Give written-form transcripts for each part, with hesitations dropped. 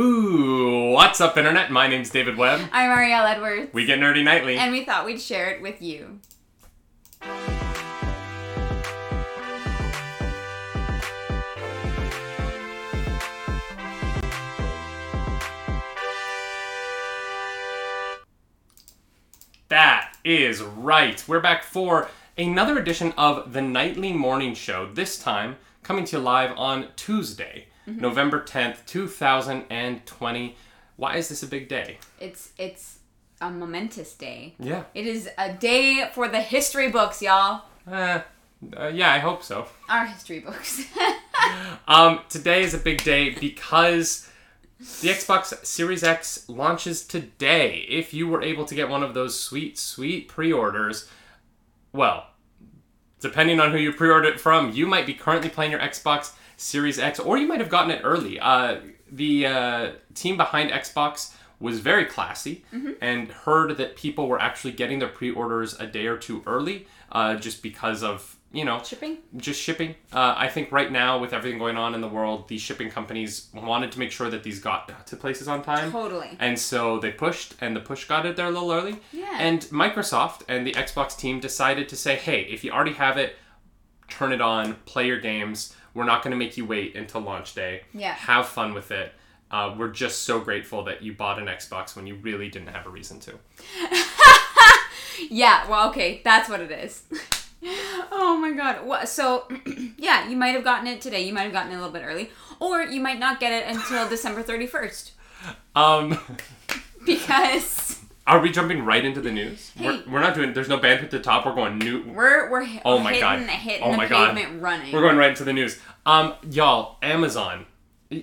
Ooh, what's up, Internet? My name's David Webb. I'm Arielle Edwards. We get Nerdy Nightly. And we thought we'd share it with you. That is right. We're back for another edition of The Nightly Morning Show, this time coming to you live on Tuesday. Mm-hmm. November 10th, 2020. Why is this a big day? It's a momentous day. Yeah. It is a day for the history books, y'all. Yeah, I hope so. Our history books. Today is a big day because the Xbox Series X launches today. If you were able to get one of those sweet, sweet pre-orders, well, depending on who you pre-order it from, you might be currently playing your Xbox Series X, or you might have gotten it early. The team behind Xbox was very classy and heard that people were actually getting their pre-orders a day or two early just because of, you know... Shipping? Just shipping. I think right now, with everything going on in the world, the shipping companies wanted to make sure that these got to places on time. Totally. And so they pushed, and the push got it there a little early. Yeah. And Microsoft and the Xbox team decided to say, hey, if you already have it, turn it on, play your games. We're not going to make you wait until launch day. Yeah. Have fun with it. We're just so grateful that you bought an Xbox when you really didn't have a reason to. Yeah, well, okay. That's what it is. Oh, my God. What? So, yeah, you might have gotten it today. You might have gotten it a little bit early. Or you might not get it until December 31st. Because... Are we jumping right into the news? Hey. We're not doing... There's no bandwidth at the top. We're going new... We're hitting the pavement running. We're going right into the news. Y'all, Amazon.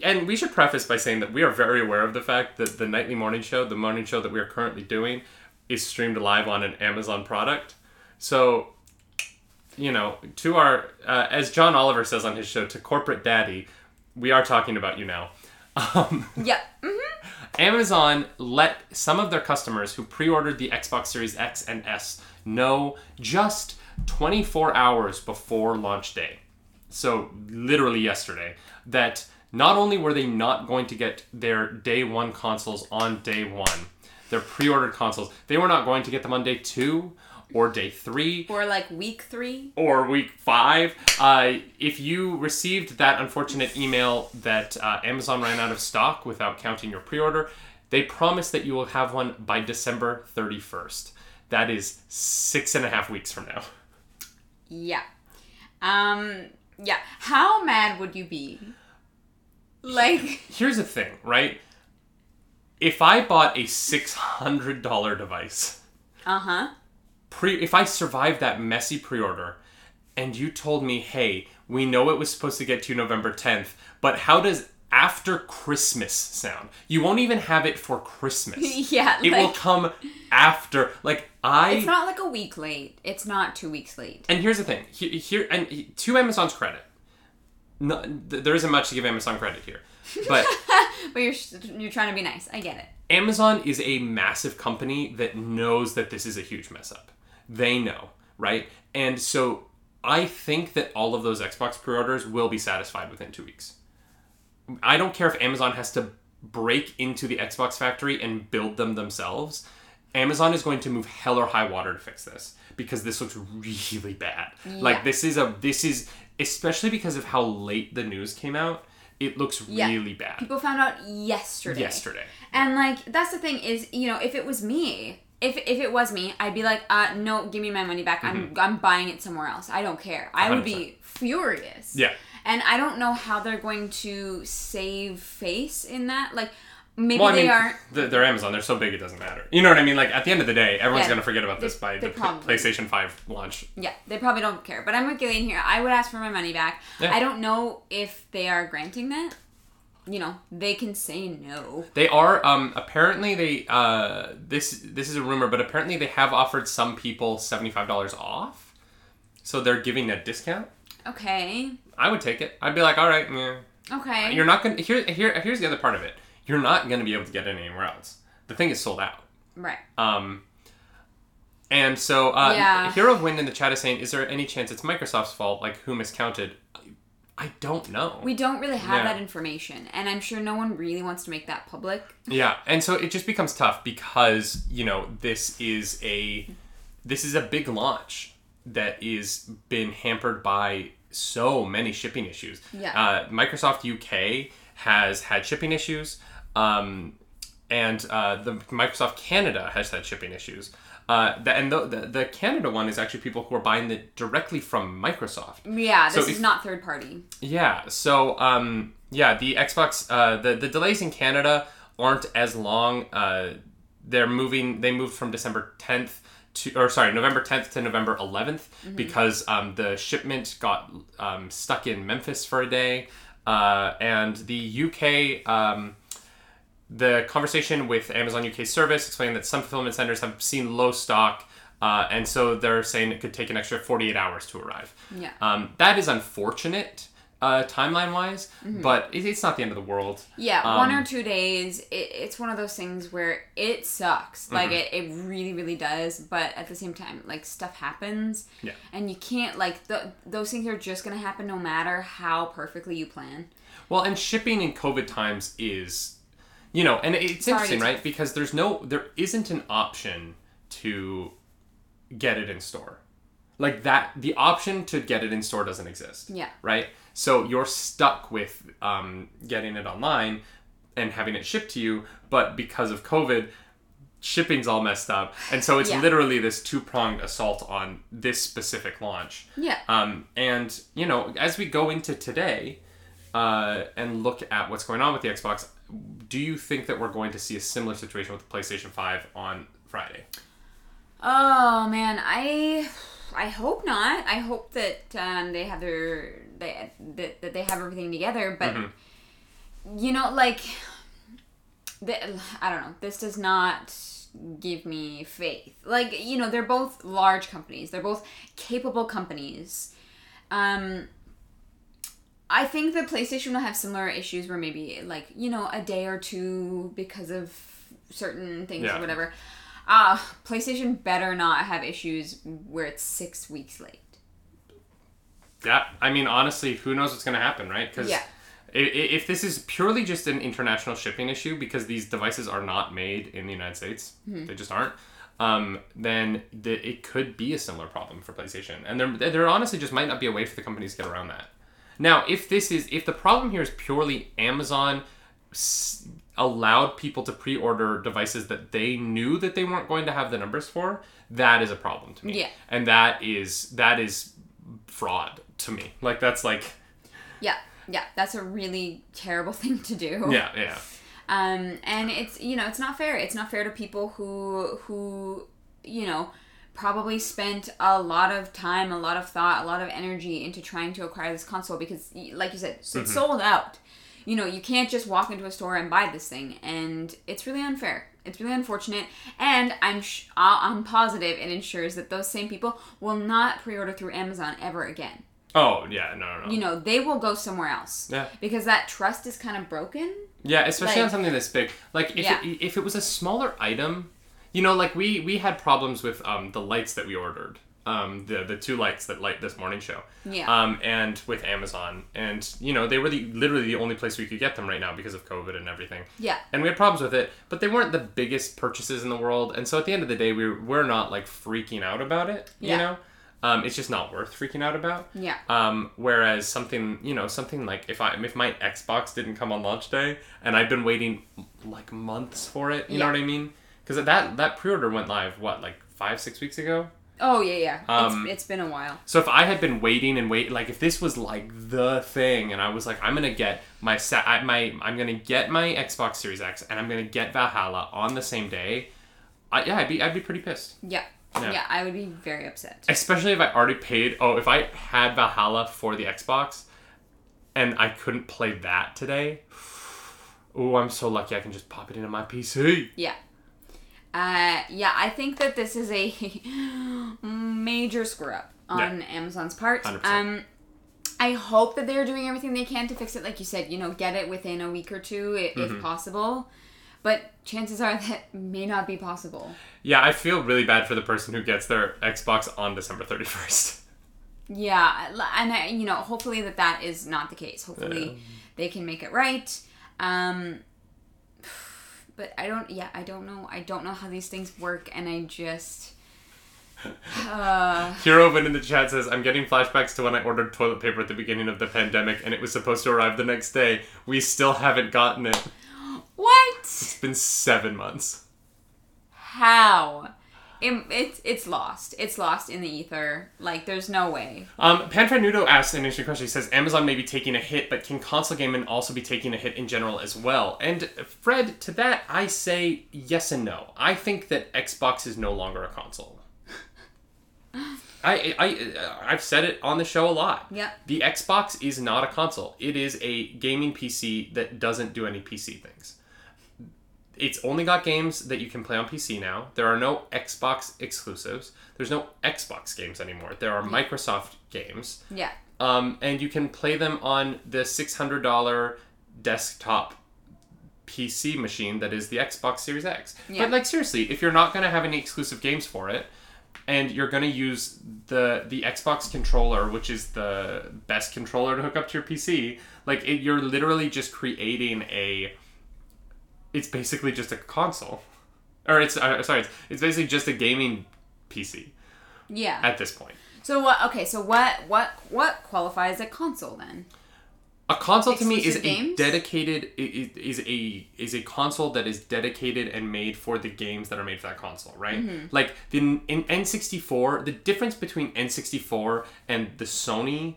And we should preface by saying that we are very aware of the fact that the Nightly Morning Show, the morning show that we are currently doing, is streamed live on an Amazon product. So, you know, to our... as John Oliver says on his show, to corporate daddy, we are talking about you now. Yeah. Mm-hmm. Amazon let some of their customers who pre-ordered the Xbox Series X and S know just 24 hours before launch day, so literally yesterday, that not only were they not going to get their day one consoles on day one, their pre-ordered consoles, they were not going to get them on day two or day three. Or like week three. Or week five. If you received that unfortunate email that Amazon ran out of stock without counting your pre-order, they promise that you will have one by December 31st. That is 6.5 weeks from now. Yeah. Yeah. How mad would you be? Like... Here's the thing, right? If I bought a $600 device... Uh-huh. If I survived that messy pre-order and you told me, hey, we know it was supposed to get to you November 10th, but how does after Christmas sound? You won't even have it for Christmas. Yeah. It will come after. It's not like a week late. It's not 2 weeks late. And here's the thing. Here, and to Amazon's credit, no, there isn't much to give Amazon credit here. But, but you're trying to be nice. I get it. Amazon is a massive company that knows that this is a huge mess up. They know, right? And so I think that all of those Xbox pre-orders will be satisfied within 2 weeks. I don't care if Amazon has to break into the Xbox factory and build them themselves. Amazon is going to move hell or high water to fix this because this looks really bad. Yeah. Like this is especially because of how late the news came out. It looks really bad. People found out yesterday. And that's the thing is, you know, if it was me, I'd be like, no, give me my money back. I'm buying it somewhere else. I don't care. I 100%. Would be furious. Yeah. And I don't know how they're going to save face in that. Like, maybe they aren't. They're Amazon. They're so big it doesn't matter. You know what I mean? Like, at the end of the day, everyone's going to forget about this by the PlayStation 5 launch. Yeah, they probably don't care. But I'm with Gillian here. I would ask for my money back. Yeah. I don't know if they are granting that. You know, they can say no. They are. Apparently, they... this is a rumor, but apparently they have offered some people $75 off. So they're giving a discount. Okay. I would take it. I'd be like, all right, yeah. Okay. You're not going to... Here's the other part of it. You're not going to be able to get it anywhere else. The thing is sold out. Right. And so, Hero of Wind in the chat is saying, is there any chance it's Microsoft's fault? Like, who miscounted? I don't know. We don't really have that information, and I'm sure no one really wants to make that public. Yeah, and so it just becomes tough because, you know, this is a big launch that is been hampered by so many shipping issues. Yeah. Microsoft UK has had shipping issues, and the Microsoft Canada has had shipping issues. The Canada one is actually people who are buying it directly from Microsoft. Yeah, is not third party. Yeah, so the Xbox the delays in Canada aren't as long. They moved from November 10th to November 11th mm-hmm. because the shipment got stuck in Memphis for a day, and the UK. The conversation with Amazon UK service explained that some fulfillment centers have seen low stock, and so they're saying it could take an extra 48 hours to arrive. Yeah. That is unfortunate, timeline-wise, mm-hmm. but it's not the end of the world. Yeah, 1 or 2 days, it's one of those things where it sucks. Like, mm-hmm. it really, really does, but at the same time, like, stuff happens, yeah. and you can't, like, those things are just going to happen no matter how perfectly you plan. Well, and shipping in COVID times is... You know, and it's interesting, right? Because there isn't an option to get it in store. Like that, the option to get it in store doesn't exist. Yeah. Right? So you're stuck with getting it online and having it shipped to you, but because of COVID, shipping's all messed up. And so it's literally this two-pronged assault on this specific launch. Yeah. And, you know, as we go into today and look at what's going on with the Xbox... Do you think that we're going to see a similar situation with the PlayStation 5 on Friday? Oh, man. I hope not. I hope that they have everything together. But, mm-hmm. you know, like, I don't know. This does not give me faith. Like, you know, they're both large companies. They're both capable companies. I think the PlayStation will have similar issues where maybe, like, you know, a day or two because of certain things or whatever. PlayStation better not have issues where it's 6 weeks late. Yeah. I mean, honestly, who knows what's going to happen, right? Because if this is purely just an international shipping issue because these devices are not made in the United States, mm-hmm. they just aren't, then it could be a similar problem for PlayStation. And there honestly just might not be a way for the companies to get around that. Now, if the problem here is purely Amazon allowed people to pre-order devices that they knew that they weren't going to have the numbers for, that is a problem to me. Yeah. And that is fraud to me. Like, that's like... Yeah, that's a really terrible thing to do. Yeah. And it's, you know, it's not fair. It's not fair to people who you know... probably spent a lot of time, a lot of thought, a lot of energy into trying to acquire this console because, like you said, it's mm-hmm. sold out. You know, you can't just walk into a store and buy this thing, and it's really unfair. It's really unfortunate, and I'm positive it ensures that those same people will not pre-order through Amazon ever again. Oh, yeah, no. You know, they will go somewhere else. Yeah. Because that trust is kind of broken. Yeah, especially on something this big. Like, if it was a smaller item... You know, like, we had problems with the lights that we ordered. The two lights that light this morning show. Yeah. And with Amazon. And, you know, they were literally the only place we could get them right now because of COVID and everything. Yeah. And we had problems with it. But they weren't the biggest purchases in the world. And so at the end of the day, we're not, like, freaking out about it, you know? It's just not worth freaking out about. Yeah. Whereas something like if my Xbox didn't come on launch day and I've been waiting, like, months for it, you know what I mean? Because that pre-order went live, what, like 5-6 weeks ago? Oh, yeah. It's been a while. So if I had been waiting, like if this was like the thing and I was like, I'm going to get my Xbox Series X and I'm going to get Valhalla on the same day, I'd be pretty pissed. Yeah. Yeah, I would be very upset. Especially if I already paid, if I had Valhalla for the Xbox and I couldn't play that today, I'm so lucky I can just pop it into my PC. Yeah. I think that this is a major screw-up on Amazon's part. 100%. I hope that they're doing everything they can to fix it. Like you said, you know, get it within a week or two if possible. But chances are that may not be possible. Yeah, I feel really bad for the person who gets their Xbox on December 31st. Yeah, and I, you know, hopefully that is not the case. Hopefully they can make it right. But I don't know how these things work, and I just... Hirovin in the chat says, I'm getting flashbacks to when I ordered toilet paper at the beginning of the pandemic, and it was supposed to arrive the next day. We still haven't gotten it. What? It's been 7 months. How? It's lost in the ether. Like, there's no way. Panfranudo asks an interesting question. He says, Amazon may be taking a hit, but can console gaming also be taking a hit in general as well? And Fred, to that, I say yes and no. I think that Xbox is no longer a console. I've said it on the show a lot. Yeah. The Xbox is not a console. It is a gaming PC that doesn't do any PC things. It's only got games that you can play on PC now. There are no Xbox exclusives. There's no Xbox games anymore. There are Microsoft games. Yeah. And you can play them on the $600 desktop PC machine that is the Xbox Series X. Yeah. But, like, seriously, if you're not going to have any exclusive games for it, and you're going to use the Xbox controller, which is the best controller to hook up to your PC, like, you're literally just creating a... It's basically just a console. Or it's basically just a gaming PC. Yeah. At this point. So what qualifies a console then? A console exclusive to me is games? a console that is dedicated and made for the games that are made for that console, right? Mm-hmm. Like in N64, the difference between N64 and the Sony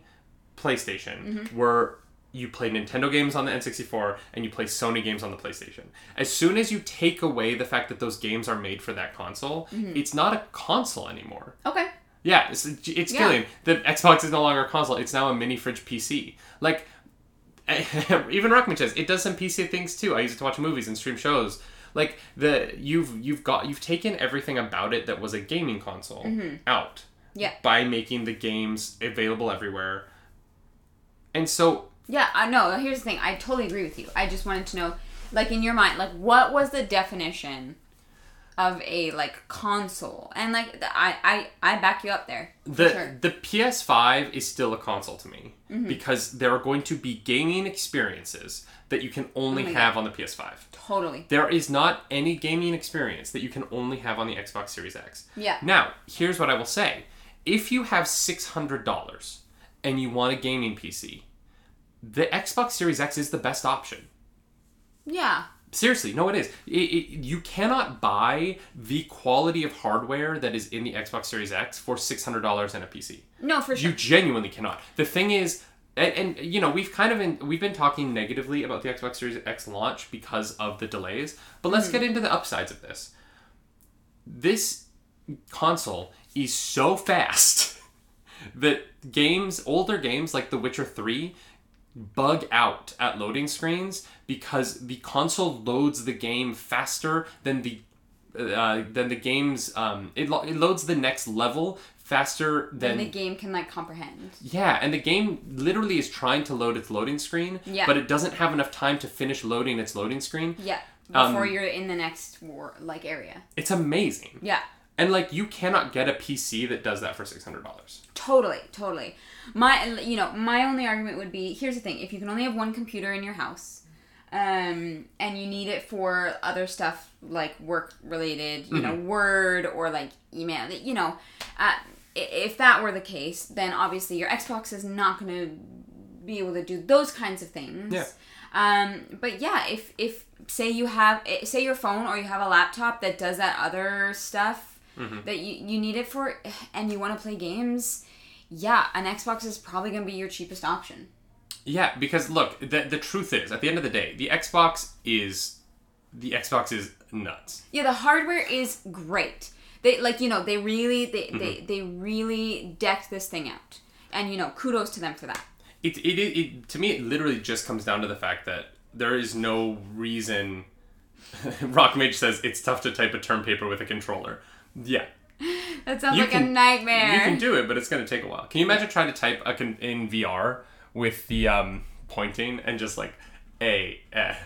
PlayStation were you play Nintendo games on the N64, and you play Sony games on the PlayStation. As soon as you take away the fact that those games are made for that console, it's not a console anymore. Okay. Yeah, it's killing. The Xbox is no longer a console. It's now a mini-fridge PC. Like, even Rockman says, it does some PC things too. I use it to watch movies and stream shows. Like, you've taken everything about it that was a gaming console out by making the games available everywhere. And so... Yeah, I know. Here's the thing. I totally agree with you. I just wanted to know, like, in your mind, like, what was the definition of a, like, console? And, like, I back you up there. The PS5 is still a console to me because there are going to be gaming experiences that you can only have on the PS5. Totally. There is not any gaming experience that you can only have on the Xbox Series X. Yeah. Now, here's what I will say. If you have $600 and you want a gaming PC... The Xbox Series X is the best option. Yeah. Seriously, no, it is. You cannot buy the quality of hardware that is in the Xbox Series X for $600 and a PC. No, for sure. You genuinely cannot. The thing is, and you know, we've been talking negatively about the Xbox Series X launch because of the delays, but let's get into the upsides of this. This console is so fast that older games like The Witcher 3... bug out at loading screens because the console loads the game faster than the game's it loads the next level faster than the game can, like, comprehend. Yeah, and the game literally is trying to load its loading screen, but it doesn't have enough time to finish loading its loading screen. Yeah, before you're in the next area. It's amazing. Yeah. And, like, you cannot get a PC that does that for $600. Totally. My only argument would be, here's the thing. If you can only have one computer in your house, and you need it for other stuff, like, work-related, you know, Word or, like, email, you know, if that were the case, then obviously your Xbox is not going to be able to do those kinds of things. Yeah. But yeah, if say your phone or you have a laptop that does that other stuff, that you need it for, and you want to play games, yeah, an Xbox is probably going to be your cheapest option. Yeah, because look, the truth is, at the end of the day, the Xbox is nuts. Yeah, the hardware is great. They really decked this thing out, and, you know, kudos to them for that. It to me, it literally just comes down to the fact that there is no reason. Rockmage says it's tough to type a term paper with a controller. Yeah. That sounds like a nightmare. You can do it, but it's going to take a while. Can you imagine trying to type in VR with the pointing and just like A. I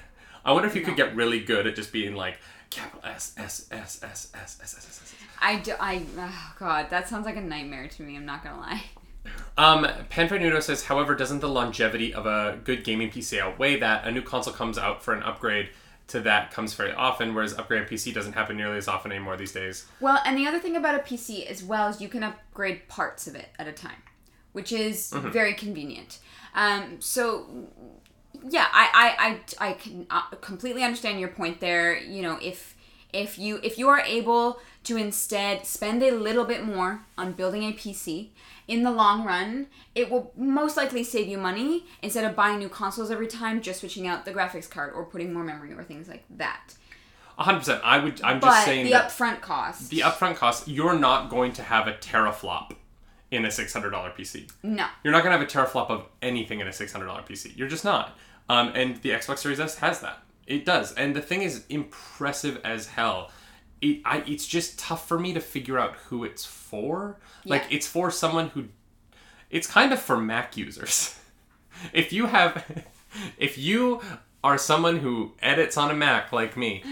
wonder if you could get really good at just being like capital S, S, S, S, S, S, S, S, S. I do. Oh, God. That sounds like a nightmare to me. I'm not going to lie. Panfrenudo says, however, doesn't the longevity of a good gaming PC outweigh that? A new console comes out for an upgrade to that comes very often, whereas upgrade PC doesn't happen nearly as often anymore these days. Well, and the other thing about a PC as well is you can upgrade parts of it at a time, which is very convenient. Yeah, I can completely understand your point there. You know, if you are able to instead spend a little bit more on building a PC, in the long run, it will most likely save you money instead of buying new consoles every time, just switching out the graphics card or putting more memory or things like that. 100%. I'm just saying the upfront cost. The upfront cost, you're not going to have a teraflop in a $600 PC. No. You're not going to have a teraflop of anything in a $600 PC. You're just not. And the Xbox Series S has that. It does. And the thing is impressive as hell. It's just tough for me to figure out who it's for. Yeah. Like, it's for someone who... It's kind of for Mac users. If you are someone who edits on a Mac like me,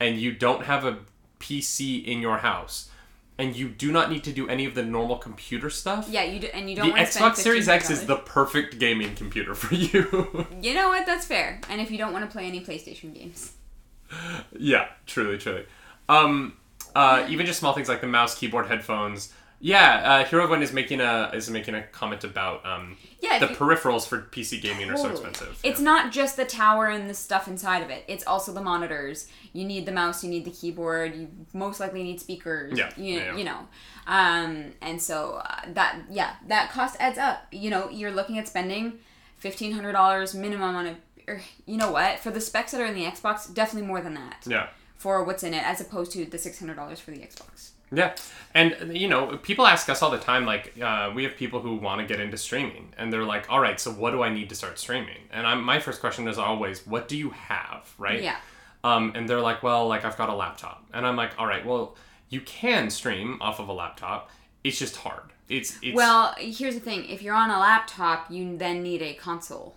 and you don't have a PC in your house... And you do not need to do any of the normal computer stuff. Yeah, you do, and you don't want to spend $15. The Xbox Series X is the perfect gaming computer for you. You know what? That's fair. And if you don't want to play any PlayStation games. Yeah, truly, truly. Even just small things like the mouse, keyboard, headphones. Yeah, HeroGwen is making a comment about the peripherals for PC gaming are so expensive. It's not just the tower and the stuff inside of it. It's also the monitors. You need the mouse. You need the keyboard. You most likely need speakers. Yeah, you know. And so that cost adds up. You know, you're looking at spending $1,500 minimum on for the specs that are in the Xbox, definitely more than that. Yeah. For what's in it, as opposed to the $600 for the Xbox. Yeah, and you know, people ask us all the time, like, we have people who want to get into streaming, and they're like, all right, so what do I need to start streaming? And my first question is always, what do you have, right? Yeah. And they're like, well, like, I've got a laptop. And I'm like, all right, well, you can stream off of a laptop, it's just hard. It's... Well, here's the thing, if you're on a laptop, you then need a console.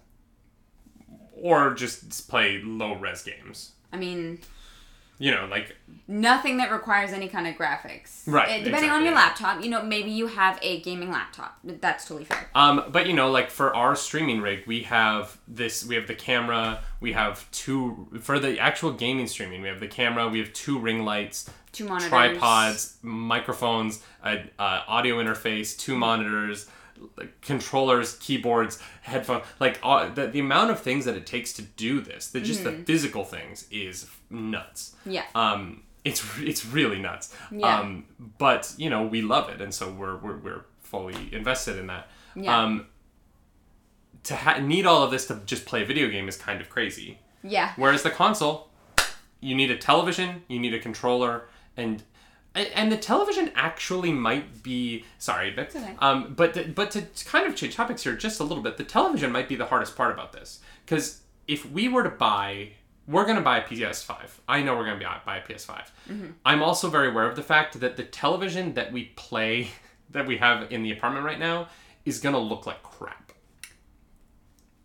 Or just play low-res games. I mean... You know, like... Nothing that requires any kind of graphics. Right. Depending on your laptop, you know, maybe you have a gaming laptop. That's totally fair. But, you know, like, for our streaming rig, we have the camera, we have two... For the actual gaming streaming, we have the camera, we have two ring lights... Two monitors. Tripods, microphones, audio interface, two monitors, controllers, keyboards, headphones. Like, the amount of things that it takes to do this, the physical things is... nuts. Yeah. It's really nuts. Yeah. But you know, we love it, and so we're fully invested in that. Yeah. To need all of this to just play a video game is kind of crazy. Yeah. Whereas the console, you need a television, you need a controller, and the television actually might be sorry, but it's okay. But to kind of change topics here just a little bit, the television might be the hardest part about this, because if we were to We're going to buy a PS5. I know we're going to buy a PS5. Mm-hmm. I'm also very aware of the fact that the television that we have in the apartment right now, is going to look like crap.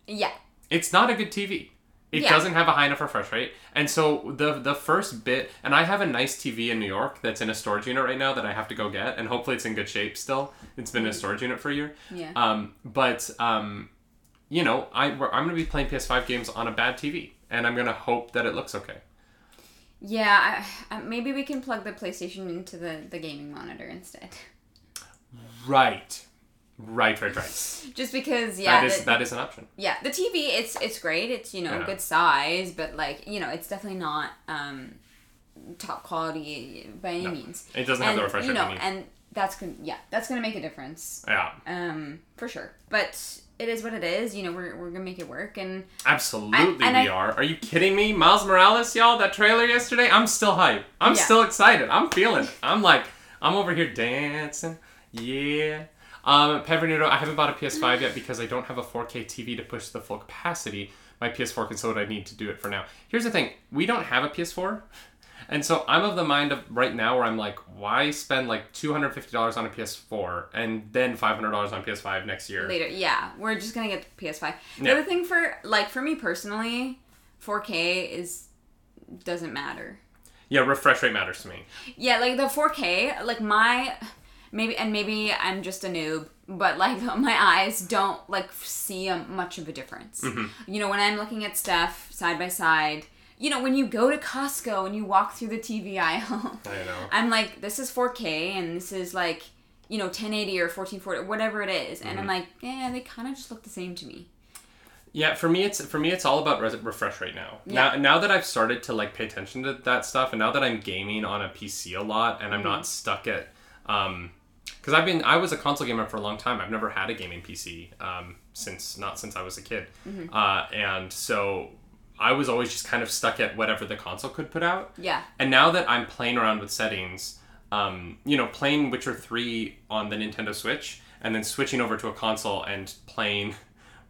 Yeah. It's not a good TV. It doesn't have a high enough refresh rate. And so the first bit... And I have a nice TV in New York that's in a storage unit right now that I have to go get. And hopefully it's in good shape still. It's been in a storage unit for a year. Yeah. You know, I'm going to be playing PS5 games on a bad TV. And I'm going to hope that it looks okay. Yeah, maybe we can plug the PlayStation into the gaming monitor instead. Right. Just because, yeah. That is an option. Yeah, the TV, it's great. It's, you know, good size. But, like, you know, it's definitely not top quality by any means. It doesn't have the refresh rate. You know, and that's going to make a difference. Yeah. For sure. But... It is what it is. You know, we're going to make it work. And absolutely we are. Are you kidding me? Miles Morales, y'all, that trailer yesterday? I'm still hyped. I'm still excited. I'm feeling it. I'm like, I'm over here dancing. Yeah. Pevernito, I haven't bought a PS5 yet because I don't have a 4K TV to push the full capacity. My PS4 can, so what I need to do it for now. Here's the thing. We don't have a PS4. And so I'm of the mind of right now where I'm like, why spend like $250 on a PS4 and then $500 on PS5 next year? Later, yeah. We're just going to get the PS5. The other thing for me personally, 4K doesn't matter. Yeah, refresh rate matters to me. Yeah, like the 4K, like my... Maybe I'm just a noob, but like my eyes don't like see much of a difference. Mm-hmm. You know, when I'm looking at stuff side by side, you know, when you go to Costco and you walk through the TV aisle, I know. I'm like, this is 4K and this is like, you know, 1080 or 1440, whatever it is, and mm-hmm. I'm like, yeah, they kind of just look the same to me. Yeah, for me, it's all about refresh right now. Yeah. Now that I've started to like pay attention to that stuff, and now that I'm gaming on a PC a lot, and I'm mm-hmm. not stuck at, because I was a console gamer for a long time. I've never had a gaming PC since I was a kid, mm-hmm. And so I was always just kind of stuck at whatever the console could put out. Yeah. And now that I'm playing around with settings, you know, playing Witcher 3 on the Nintendo Switch, and then switching over to a console and playing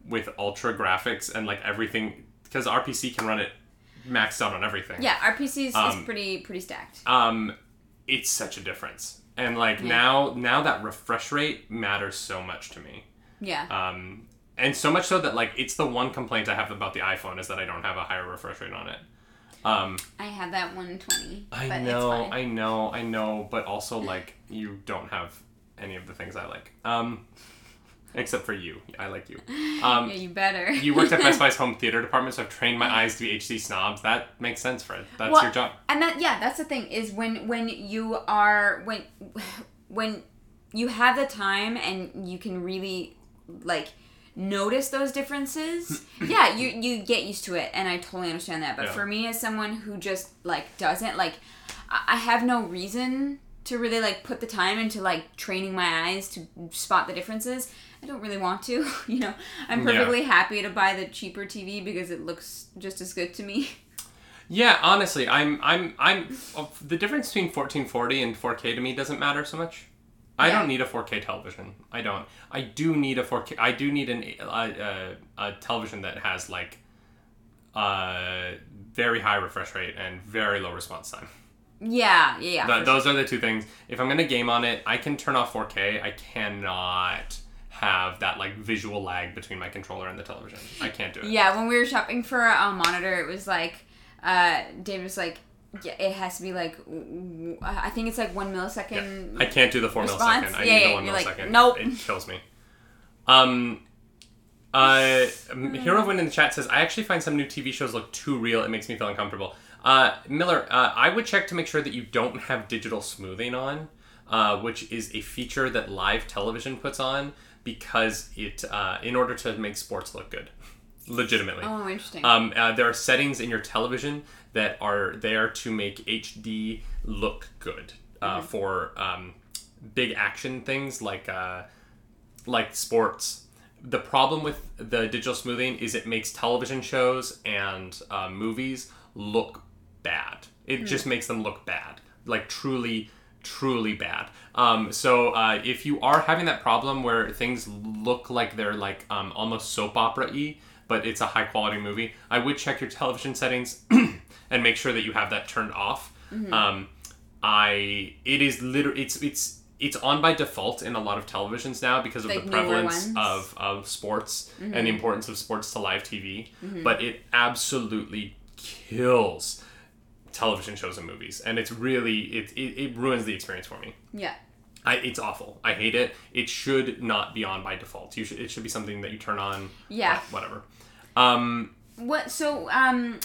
with ultra graphics and like everything, because our PC can run it maxed out on everything. Yeah, our PC is pretty stacked. It's such a difference, and like yeah. now that refresh rate matters so much to me. Yeah. And so much so that like it's the one complaint I have about the iPhone is that I don't have a higher refresh rate on it. I have that 120. I know, but also like you don't have any of the things I like. Except for you. I like you. Yeah, you better. You worked at Best Buy's home theater department, so I've trained my eyes to be HD snobs. That makes sense, Fred. That's your job. And that, yeah, that's the thing, is when you have the time and you can really, like, notice those differences, yeah, you get used to it, and I totally understand that. But yeah. For me, as someone who just, like, doesn't, like, I have no reason to really, like, put the time into, like, training my eyes to spot the differences. I don't really want to, you know. I'm perfectly happy to buy the cheaper TV because it looks just as good to me. Yeah, honestly, I'm the difference between 1440 and 4K to me doesn't matter so much. I don't need a 4K television. I don't. I do need a 4K. I do need a television that has like very high refresh rate and very low response time. Yeah. Those are the two things. If I'm gonna game on it, I can turn off 4K. I cannot have that like visual lag between my controller and the television. I can't do it. Yeah, when we were shopping for a monitor, it was like, David was like, yeah, it has to be like, I think it's like 1 millisecond. Yeah. I can't do the 4 millisecond. I need the 1 millisecond. Like, nope. It kills me. Hero Win in the chat says, I actually find some new TV shows look too real. It makes me feel uncomfortable. Miller, I would check to make sure that you don't have digital smoothing on, which is a feature that live television puts on, because it, in order to make sports look good, legitimately. Oh, interesting. There are settings in your television that are there to make HD look good for big action things like sports. The problem with the digital smoothing is it makes television shows and movies look bad. It just makes them look bad, like truly bad. So if you are having that problem where things look like they're like almost soap opera-y, but it's a high quality movie, I would check your television settings and make sure that you have that turned off. Mm-hmm. It's on by default in a lot of televisions now because of like the prevalence of sports mm-hmm. and the importance of sports to live TV, mm-hmm. but it absolutely kills television shows and movies, and it's really it ruins the experience for me. Yeah, it's awful. I hate it. It should not be on by default. It should be something that you turn on. Yeah, whatever. Do you remember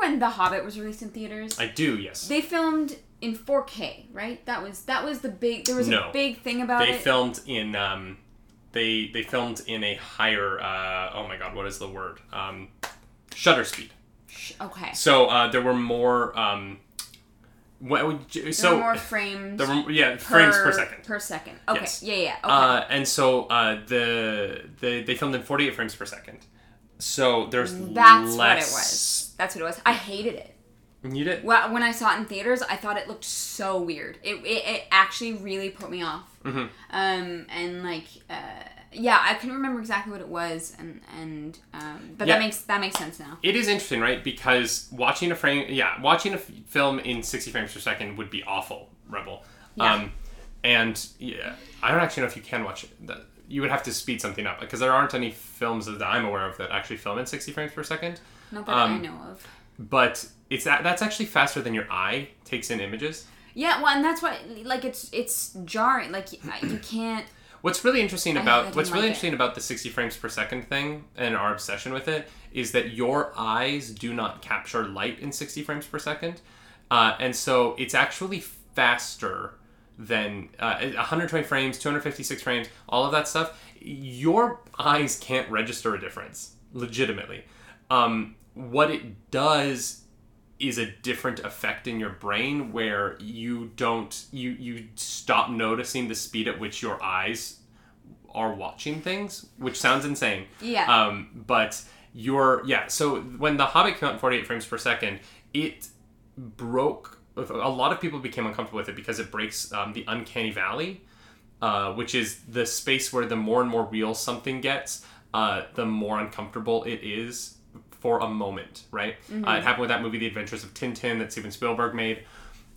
when The Hobbit was released in theaters? I do. Yes. They filmed in 4K, right? That was the big. There was a big thing about it. They filmed in they filmed in a higher oh my god, what is the word? Shutter speed. Okay. So there were more. There were more frames. Frames per second. Per second. Okay. Yes. Yeah. Okay. They filmed in 48 frames per second. So there's That's what it was. I hated it. You did? Well, when I saw it in theaters, I thought it looked so weird. It actually really put me off. Mm-hmm. I couldn't remember exactly what it was, but that makes sense now. It is interesting, right? Because watching a film in 60 frames per second would be awful, Rebel. Yeah. I don't actually know if you can watch it. You would have to speed something up, because there aren't any films that I'm aware of that actually film in 60 frames per second. Not that I know of. But that's actually faster than your eye takes in images. Yeah, well, and that's why, like, it's jarring. Like, you can't... What's really interesting about the 60 frames per second thing and our obsession with it is that your eyes do not capture light in 60 frames per second. And so it's actually faster than 120 frames, 256 frames, all of that stuff. Your eyes can't register a difference, legitimately. What it does is a different effect in your brain where you stop noticing the speed at which your eyes are watching things, which sounds insane. Yeah. So when The Hobbit came out in 48 frames per second, it broke, a lot of people became uncomfortable with it because it breaks the uncanny valley, which is the space where the more and more real something gets, the more uncomfortable it is for a moment, right? Mm-hmm. It happened with that movie, The Adventures of Tintin, that Steven Spielberg made.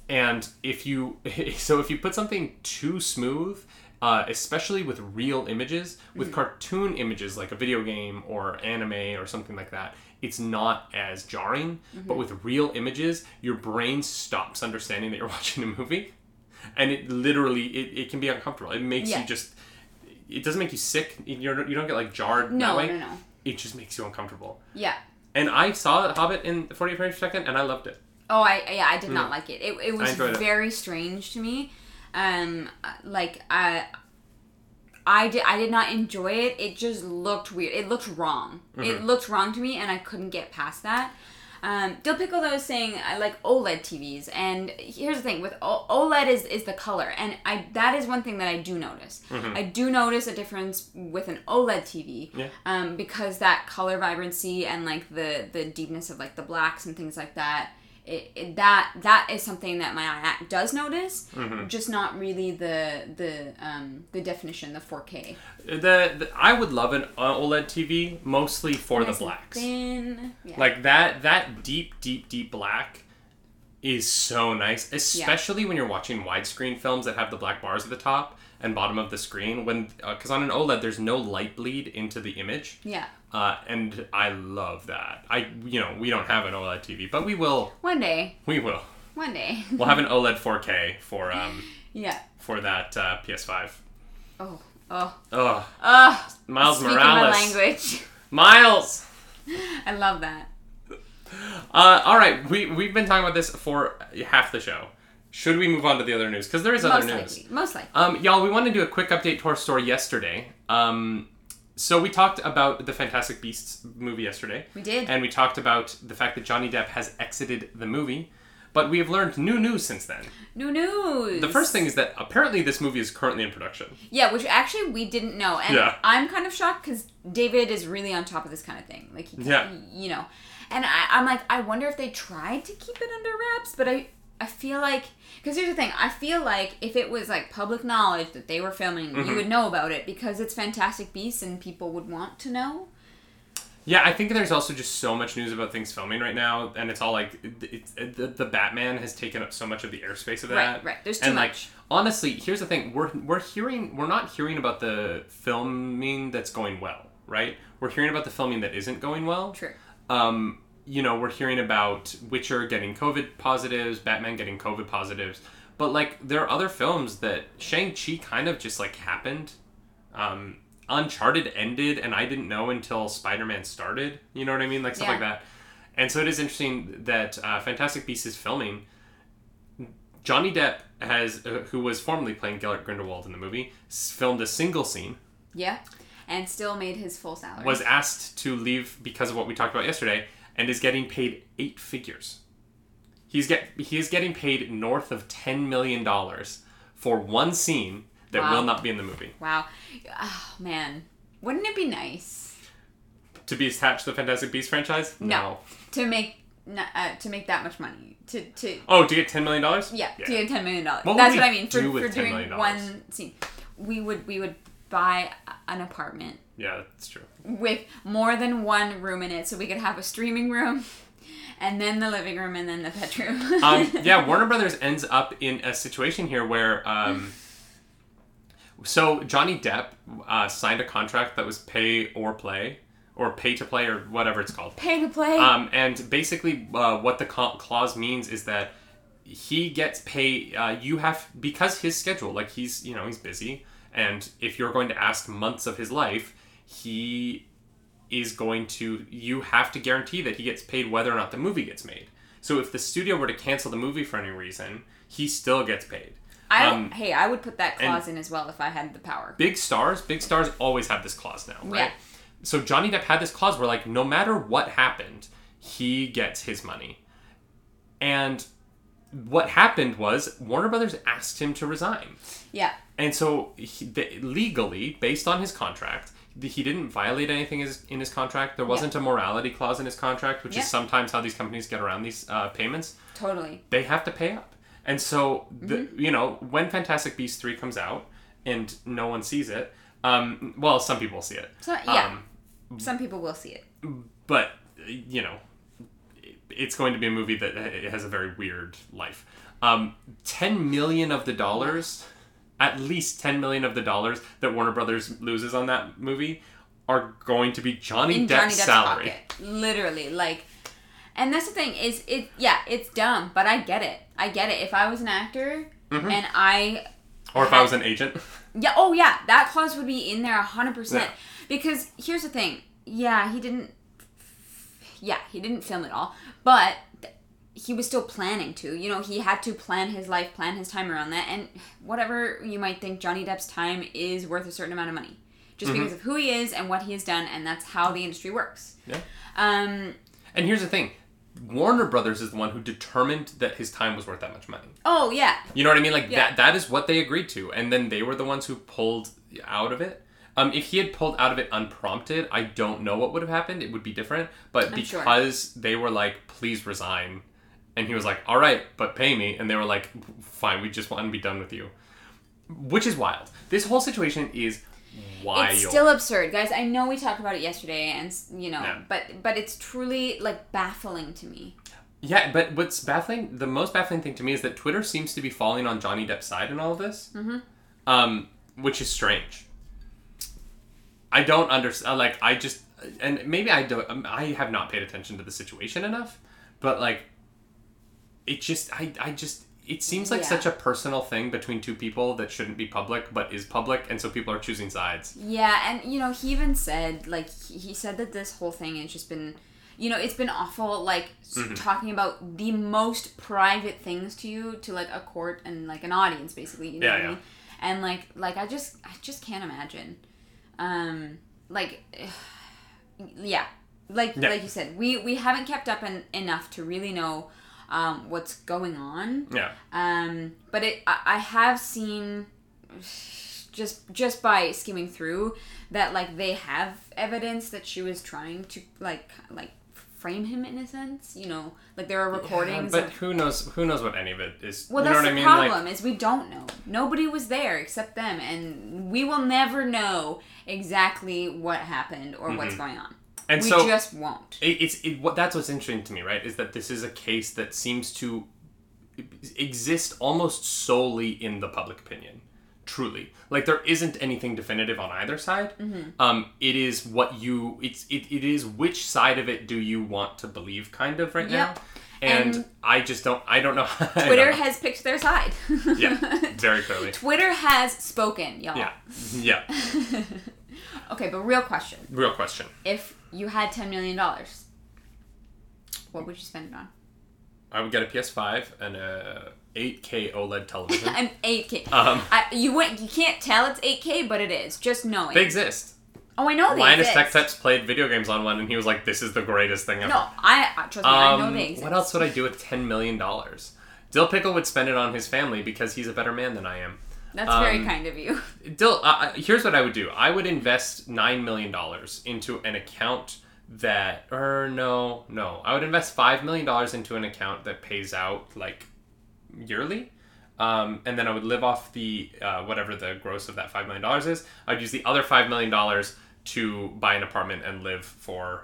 And if you put something too smooth, especially with real images, with mm-hmm. cartoon images like a video game or anime or something like that, it's not as jarring. Mm-hmm. But with real images, your brain stops understanding that you're watching a movie. And it literally, it can be uncomfortable. It makes you just, it doesn't make you sick. You don't get like jarred that way. No. It just makes you uncomfortable. Yeah. And I saw The Hobbit in 48 frames per second, and I loved it. Oh, I did not like it. It was very strange to me. I did not enjoy it. It just looked weird. It looked wrong. Mm-hmm. It looked wrong to me, and I couldn't get past that. Dill Pickle, though, is saying, I like OLED TVs. And here's the thing. With OLED is the color. And that is one thing that I do notice. Mm-hmm. I do notice a difference with an OLED TV. Yeah. Because that color vibrancy and, like, the deepness of, like, the blacks and things like that, that is something that my eye does notice. Mm-hmm. Just not really the definition, the 4K. I would love an OLED TV mostly for the blacks. Thin. Yeah. Like that deep black is so nice, especially when you're watching widescreen films that have the black bars at the top and bottom of the screen, because on an OLED there's no light bleed into the image. Yeah. And I love that. We don't have an OLED TV, but we will. One day. We will. One day. We'll have an OLED 4K for for that PS5. Oh. Miles Morales. Speaking my language. Miles. I love that. All right, we've been talking about this for half the show. Should we move on to the other news? Because there is other news. Most likely. Y'all, we want to do a quick update to our story yesterday. So we talked about the Fantastic Beasts movie yesterday. We did. And we talked about the fact that Johnny Depp has exited the movie. But we have learned new news since then. New news! The first thing is that apparently this movie is currently in production. Yeah, which actually we didn't know. And I'm kind of shocked because David is really on top of this kind of thing. Like, he. And I'm like, I wonder if they tried to keep it under wraps, but I feel like... Because here's the thing. I feel like if it was, like, public knowledge that they were filming, mm-hmm. you would know about it because it's Fantastic Beasts and people would want to know. Yeah, I think there's also just so much news about things filming right now, and it's all, like, the Batman has taken up so much of the airspace of that. Right. There's too much. Honestly, here's the thing. We're not hearing about the filming that's going well, right? We're hearing about the filming that isn't going well. True. We're hearing about Witcher getting COVID positives, Batman getting COVID positives. But, like, there are other films that Shang-Chi kind of just, like, happened. Uncharted ended, and I didn't know until Spider-Man started. You know what I mean? Like, stuff like that. And so it is interesting that Fantastic Beasts is filming. Johnny Depp has, who was formerly playing Gellert Grindelwald in the movie, filmed a single scene. Yeah, and still made his full salary. Was asked to leave because of what we talked about yesterday. And is getting paid eight figures. He is getting paid north of $10 million for one scene that will not be in the movie. Wow. Oh, man. Wouldn't it be nice? To be attached to the Fantastic Beasts franchise? No. To make that much money. To get $10 million? Yeah, to get $10 million. That's what I mean. For doing one scene. We would buy an apartment. Yeah, that's true. With more than one room in it, so we could have a streaming room, and then the living room, and then the bedroom. Warner Brothers ends up in a situation here where... so Johnny Depp signed a contract that was pay or play, or pay to play, or whatever it's called. Pay to play. And basically what the clause means is that he gets paid, you have, because his schedule, like he's, you know, he's busy. And if you're going to ask months of his life, he is going to, you have to guarantee that he gets paid whether or not the movie gets made. So if the studio were to cancel the movie for any reason, he still gets paid. Hey, I would put that clause in as well if I had the power. Big stars always have this clause now, right? Yeah. So Johnny Depp had this clause where, like, no matter what happened, he gets his money. And what happened was Warner Brothers asked him to resign. Yeah. And so legally, based on his contract, he didn't violate anything in his contract. There wasn't a morality clause in his contract, which is sometimes how these companies get around these payments. Totally. They have to pay up. And so, you know, when Fantastic Beasts 3 comes out and no one sees it, well, some people see it. So, yeah. Some people will see it. But, you know, it's going to be a movie that has a very weird life. At least $10 million that Warner Brothers loses on that movie are going to be Johnny Depp's salary. Pocket. Literally, like, and that's the thing is, it's dumb, but I get it. If I was an actor and I was an agent. Yeah. Oh yeah, that clause would be in there 100%. Because here's the thing. Yeah, he didn't film it all, but he was still planning to. You know, he had to plan his life, plan his time around that. And whatever you might think, Johnny Depp's time is worth a certain amount of money. Just because of who he is and what he has done, and that's how the industry works. Yeah. And here's the thing. Warner Brothers is the one who determined that his time was worth that much money. Oh, yeah. You know what I mean? Like, that is what they agreed to. And then they were the ones who pulled out of it. If he had pulled out of it unprompted, I don't know what would have happened. It would be different. But because they were like, please resign. And he was like, all right, but pay me. And they were like, fine, we just want to be done with you. Which is wild. This whole situation is wild. It's still absurd, guys. I know we talked about it yesterday and, you know, but it's truly, like, baffling to me. Yeah, but what's baffling, the most baffling thing to me is that Twitter seems to be falling on Johnny Depp's side in all of this. Which is strange. I don't understand, like, I just, and maybe I have not paid attention to the situation enough, but, like, it just, it seems like such a personal thing between two people that shouldn't be public, but is public, and so people are choosing sides. Yeah, and, you know, he even said, like, he said that this whole thing has just been, you know, it's been awful, like, talking about the most private things to you, to, like, a court and, like, an audience, basically, you know what I mean? And, like, I just can't imagine. Like you said, we haven't kept up enough to really know what's going on. Yeah. But I have seen just by skimming through that, like, they have evidence that she was trying to like frame him in a sense, you know, like there are recordings. Yeah, but who knows what any of it is. Well, that's the problem, is we don't know. Nobody was there except them, and we will never know exactly what happened or what's going on. And we just won't. That's what's interesting to me, right? Is that this is a case that seems to exist almost solely in the public opinion. Truly, like, there isn't anything definitive on either side. It is what you. It is which side of it do you want to believe, kind of now. And I just don't. I don't know. Twitter has picked their side. Yeah, very clearly. Twitter has spoken, y'all. Yeah. Okay, but real question. If you had $10 million, what would you spend it on? I would get a PS5 and a 8K OLED television. An 8K. You can't tell it's 8K, but it is. Just know it. They exist. Oh, I know they exist. Linus Tech Tips played video games on one, and he was like, this is the greatest thing ever. No, trust me, I know they exist. What else would I do with $10 million? Dill Pickle would spend it on his family because he's a better man than I am. That's very kind of you. Dill, here's what I would do. I would invest $9 million into an account that... I would invest $5 million into an account that pays out, like, yearly. And then I would live off the, whatever the gross of that $5 million is. I would use the other $5 million to buy an apartment and live for,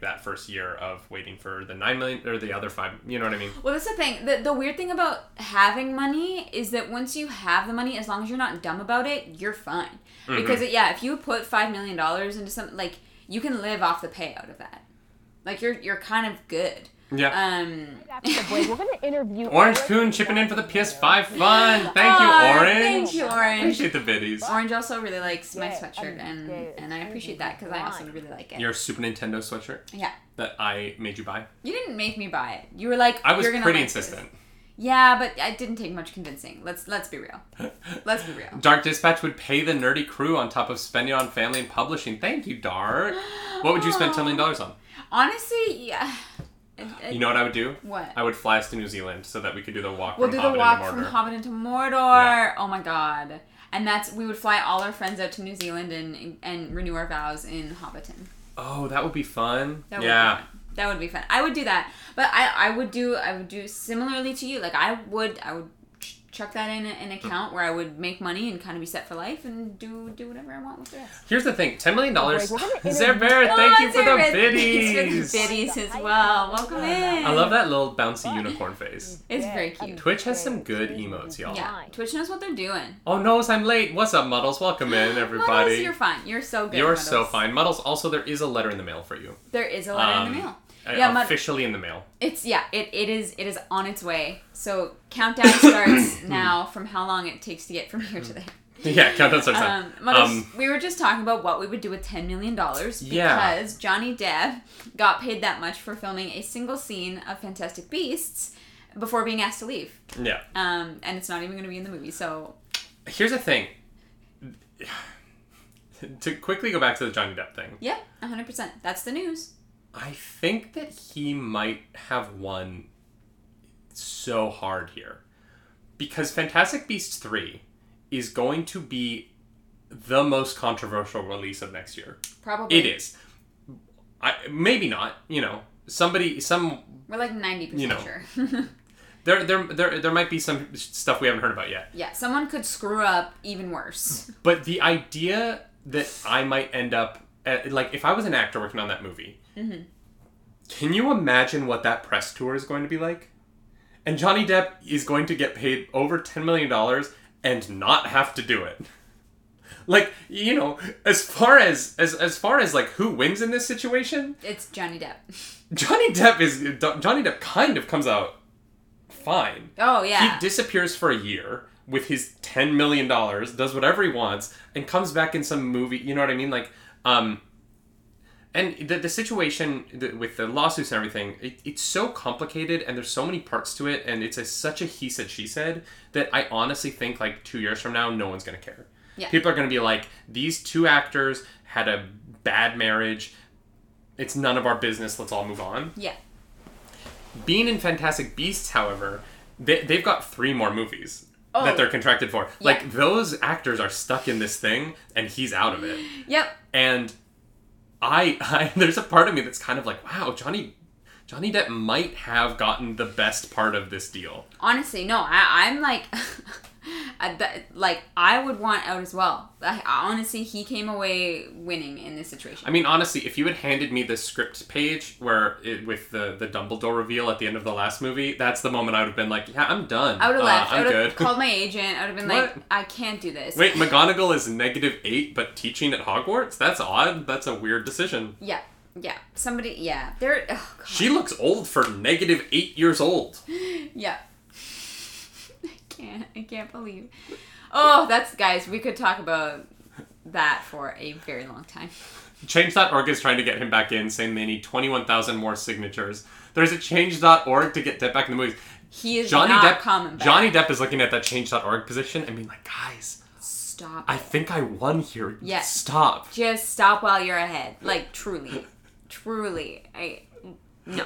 that first year of waiting for the $9 million or the other $5, you know what I mean? Well, that's the thing. The weird thing about having money is that once you have the money, as long as you're not dumb about it, you're fine. Because, if you put $5 million into something, like, you can live off the payout of that. Like, you're kind of good. Yeah. Right, we're gonna interview Orange Poon chipping in for the PS5 fun. Thank you, Orange. Thank you, Orange. Appreciate the biddies. Orange also really likes my sweatshirt, and I appreciate that because I also really like it. Your Super Nintendo sweatshirt. Yeah. That I made you buy. You didn't make me buy it. You were like, I was pretty insistent. Yeah, but it didn't take much convincing. Let's be real. Let's be real. Dark Dispatch would pay the nerdy crew on top of spending on family and publishing. Thank you, Dark. What would you spend $10 million on? Honestly, yeah. You know what I would do? What? I would fly us to New Zealand so that we could do the walk from Hobbit into Mordor. Yeah. Oh my god. And we would fly all our friends out to New Zealand and renew our vows in Hobbiton. Oh, that would be fun. That would be fun. I would do that. But I would do similarly to you. Like I would chuck that in an account where I would make money and kind of be set for life and do whatever I want with it. Here's the thing, $10 million. Zare Barrett, thank you for the biddies. Thanks for the biddies as well. Welcome in. I love that little bouncy unicorn face. It's very cute. Twitch has some good emotes, y'all. Yeah, Twitch knows what they're doing. Oh no, I'm late. What's up, Muddles? Welcome in, everybody. Muddles, you're fine. You're so good. You're Muddles. So fine, Muddles. Also, there is a letter in the mail for you. There is a letter in the mail. Yeah, officially in the mail. It's it is on its way. So countdown starts now from how long it takes to get from here to there. Yeah, countdown starts now. We were just talking about what we would do with $10 million because Johnny Depp got paid that much for filming a single scene of Fantastic Beasts before being asked to leave. Yeah. And it's not even going to be in the movie. So here's the thing. To quickly go back to the Johnny Depp thing. Yeah, 100%. That's the news. I think that he might have won so hard here because Fantastic Beasts 3 is going to be the most controversial release of next year. Probably. It is. Maybe not, you know. We're like 90% sure. There might be some stuff we haven't heard about yet. Yeah, someone could screw up even worse. But the idea that I might end up if I was an actor working on that movie, mm-hmm. Can you imagine what that press tour is going to be like? And Johnny Depp is going to get paid over $10 million and not have to do it. Like, you know, as far as like who wins in this situation, it's Johnny Depp. Johnny Depp kind of comes out fine. Oh yeah. He disappears for a year with his $10 million, does whatever he wants, and comes back in some movie. You know what I mean? Like, and the situation with the lawsuits and everything, it's so complicated and there's so many parts to it and it's such a he said, she said that I honestly think 2 years from now, no one's going to care. Yeah. People are going to be like, these two actors had a bad marriage. It's none of our business. Let's all move on. Yeah. Being in Fantastic Beasts, however, they've got 3 more movies. Oh. That they're contracted for. Yeah. Like, those actors are stuck in this thing, and he's out of it. Yep. And I there's a part of me that's kind of like, wow, Johnny Depp might have gotten the best part of this deal. Honestly, no. I'm like, I would want out as well. Honestly, he came away winning in this situation. I mean, honestly, if you had handed me the script page with the Dumbledore reveal at the end of the last movie, that's the moment I would have been like, yeah, I'm done. I would have left. I would have called my agent. I would have been like, I can't do this. Wait, McGonagall is -8, but teaching at Hogwarts? That's odd. That's a weird decision. Yeah. Yeah, somebody, yeah. Oh, God. She looks old for -8 years old. Yeah. I can't believe. Oh, guys, we could talk about that for a very long time. Change.org is trying to get him back in, saying they need 21,000 more signatures. There's a Change.org to get Depp back in the movies. He is not coming back. Johnny Depp is looking at that Change.org position and being like, guys, stop. I think I won here. Yes. Stop. Just stop while you're ahead. Like, truly. Truly. No.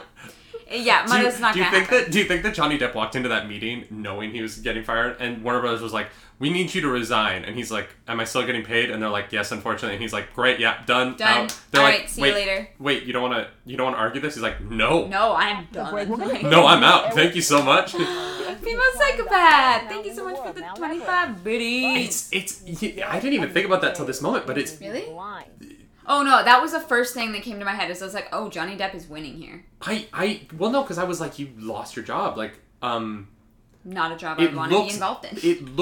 Yeah, Muddle's not going to happen. Do you think that Johnny Depp walked into that meeting knowing he was getting fired, and Warner Brothers was like, we need you to resign, and he's like, am I still getting paid? And they're like, yes, unfortunately. And he's like, great, yeah, done. Out. They're all like, right, see you later. Wait, you don't want to argue this? He's like, no. No, I'm done. No, I'm out. Thank you so much. Female psychopath. Thank you so much for the 25 biddies. I didn't even think about that till this moment, but it's... Really? Oh, no, that was the first thing that came to my head. I was like, oh, Johnny Depp is winning here. Well, no, because I was like, you lost your job. Like, Not a job I want to be involved in. It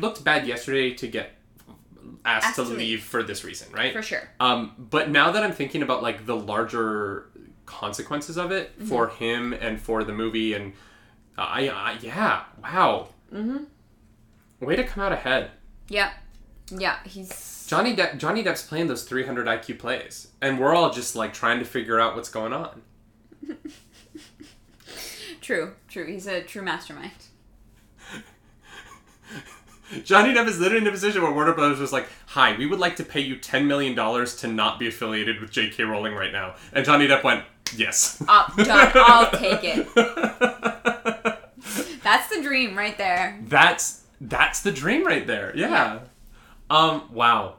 looked bad yesterday to get asked to leave for this reason, right? For sure. But now that I'm thinking about, the larger consequences of it mm-hmm. for him and for the movie. And Mm-hmm. Way to come out ahead. Yeah. Yeah, he's... Johnny Depp's playing those 300 IQ plays. And we're all just, like, trying to figure out what's going on. True. He's a true mastermind. Johnny Depp is literally in a position where Warner Brothers was like, hi, we would like to pay you $10 million to not be affiliated with J.K. Rowling right now. And Johnny Depp went, yes. Done. I'll take it. That's the dream right there. That's the dream right there. Yeah. Wow. All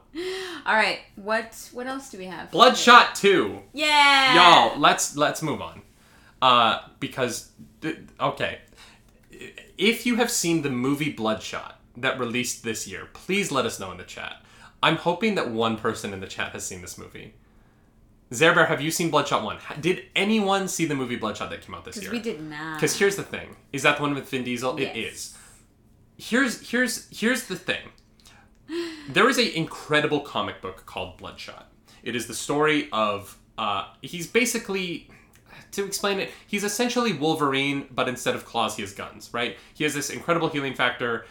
right. What else do we have? Bloodshot 2. Yeah. Y'all, let's move on. Because if you have seen the movie Bloodshot that released this year, please let us know in the chat. I'm hoping that one person in the chat has seen this movie. Zerber, have you seen Bloodshot 1? Did anyone see the movie Bloodshot that came out this year? Because we did not. Because here's the thing. Is that the one with Vin Diesel? Yes. It is. Here's the thing. There is an incredible comic book called Bloodshot. It is the story of... he's basically... To explain it, he's essentially Wolverine, but instead of claws, he has guns, right? He has this incredible healing factor.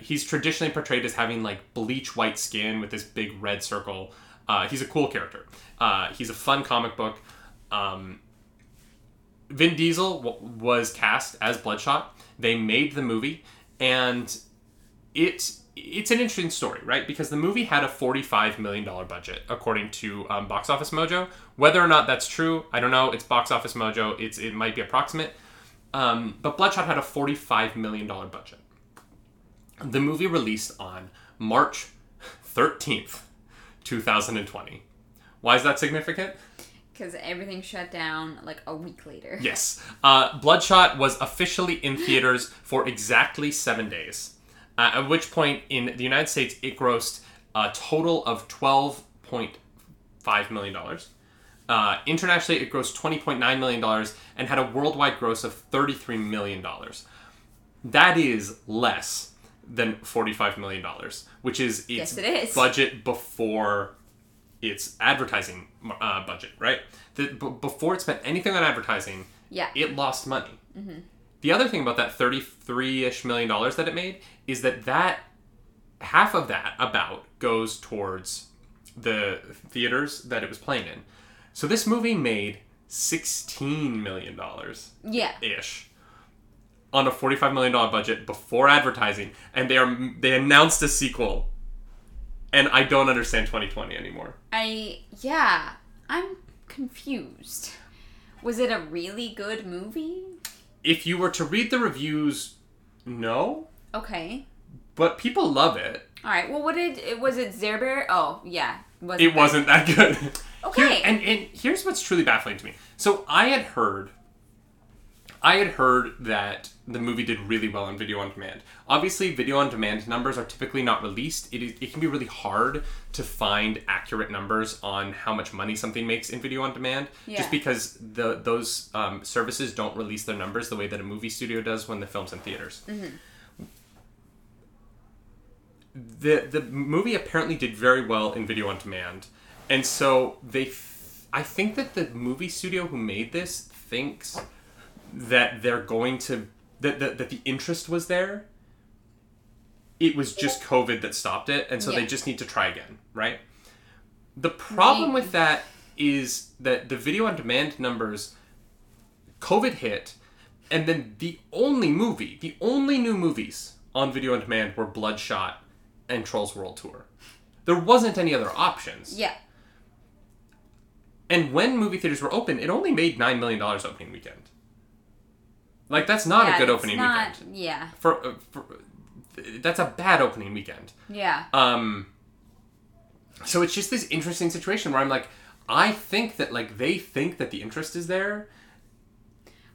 He's traditionally portrayed as having, like, bleach white skin with this big red circle. He's a cool character. He's a fun comic book. Vin Diesel was cast as Bloodshot. They made the movie, and it's an interesting story, right? Because the movie had a $45 million budget, according to Box Office Mojo. Whether or not that's true, I don't know. It's Box Office Mojo. It might be approximate. But Bloodshot had a $45 million budget. The movie released on March 13th, 2020. Why is that significant? Because everything shut down like a week later. Yes. Bloodshot was officially in theaters for exactly 7 days. At which point, in the United States, it grossed a total of $12.5 million. Internationally, it grossed $20.9 million and had a worldwide gross of $33 million. That is less than $45 million, which is its budget before its advertising budget, right? Before it spent anything on advertising, It lost money. Mm-hmm. The other thing about that $33-ish million that it made is that half of that about goes towards the theaters that it was playing in. So this movie made $16 million. Yeah. Ish. On a $45 million budget before advertising. And they announced a sequel. And I don't understand 2020 anymore. I'm confused. Was it a really good movie? If you were to read the reviews, no. Okay. But people love it. All right. Well, was it Zerber? Oh, yeah. It wasn't that good. Okay. And here's what's truly baffling to me. So I had heard that the movie did really well on video on demand. Obviously, video on demand numbers are typically not released. It can be really hard to find accurate numbers on how much money something makes in video on demand, just because those services don't release their numbers the way that a movie studio does when the film's in theaters. Mm-hmm. The movie apparently did very well in video on demand, and so I think that the movie studio who made this thinks that they're going to... That the interest was there. It was just COVID that stopped it. And so they just need to try again, right? The problem with that is that the video on demand numbers... COVID hit. And then the only new movies on video on demand were Bloodshot and Trolls World Tour. There wasn't any other options. Yeah. And when movie theaters were open, it only made $9 million opening weekend. Like, that's not a good opening weekend. Yeah. For that's a bad opening weekend. Yeah. So it's just this interesting situation where I'm like, I think that, like, they think that the interest is there.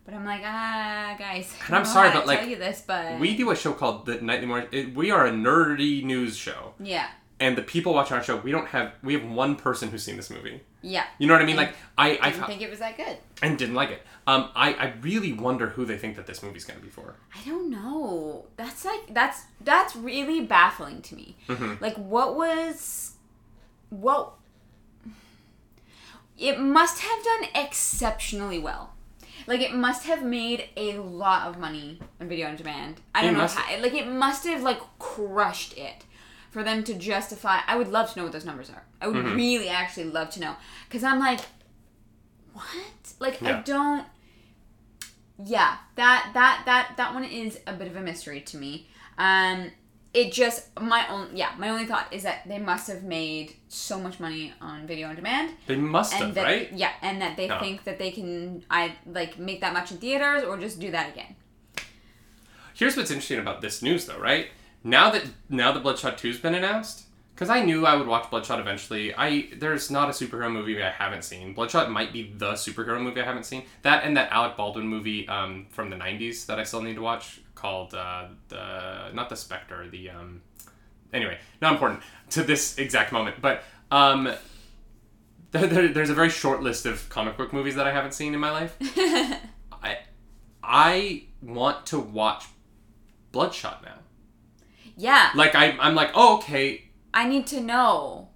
But I'm like, guys. And I'm sorry, but, like, tell you this, but... we do a show called The Nightly Morning... we are a nerdy news show. Yeah. And the people watching our show, we have one person who's seen this movie. Yeah. You know what I mean? And like, I didn't think it was that good. And didn't like it. I really wonder who they think that this movie's going to be for. I don't know. That's really baffling to me. Mm-hmm. Like, what was... Well, it must have done exceptionally well. Like, it must have made a lot of money on video on demand. I don't know how. Like, it must have, like, crushed it for them to justify. I would love to know what those numbers are. I would really actually love to know. Because I'm like, what? Like, yeah. I don't... Yeah, that one is a bit of a mystery to me. It just, my only thought is that they must have made so much money on video on demand. They must have, that, right? Yeah, and that they think that they can, make that much in theaters or just do that again. Here's what's interesting about this news, though, right? Now that Bloodshot 2's been announced, because I knew I would watch Bloodshot eventually. There's not a superhero movie I haven't seen. Bloodshot might be the superhero movie I haven't seen. That and that Alec Baldwin movie from the 90s that I still need to watch called anyway, not important to this exact moment. But there's a very short list of comic book movies that I haven't seen in my life. I want to watch Bloodshot now. Yeah. Like I'm like, oh, okay. I need to know,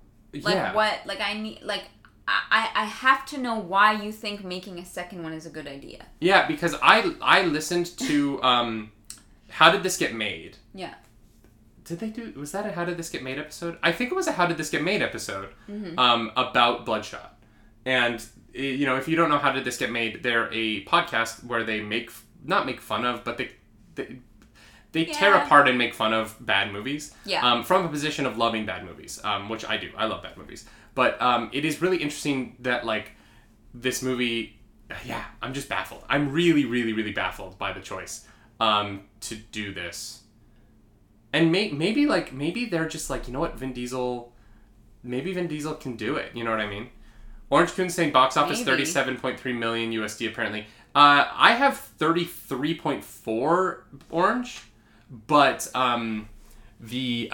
I have to know why you think making a second one is a good idea. Yeah, because I listened to How Did This Get Made? Yeah. Was that a How Did This Get Made episode? I think it was a How Did This Get Made episode about Bloodshot. And, you know, if you don't know How Did This Get Made, they're a podcast where they not make fun of, but they tear apart and make fun of bad movies from a position of loving bad movies, which I do. I love bad movies. But it is really interesting that, like, this movie... Yeah, I'm just baffled. I'm really, really, really baffled by the choice to do this. And maybe they're just like, you know what, Vin Diesel... Maybe Vin Diesel can do it. You know what I mean? Orange Coon's saying box office $37.3 million USD, apparently. I have 33.4 Orange... But the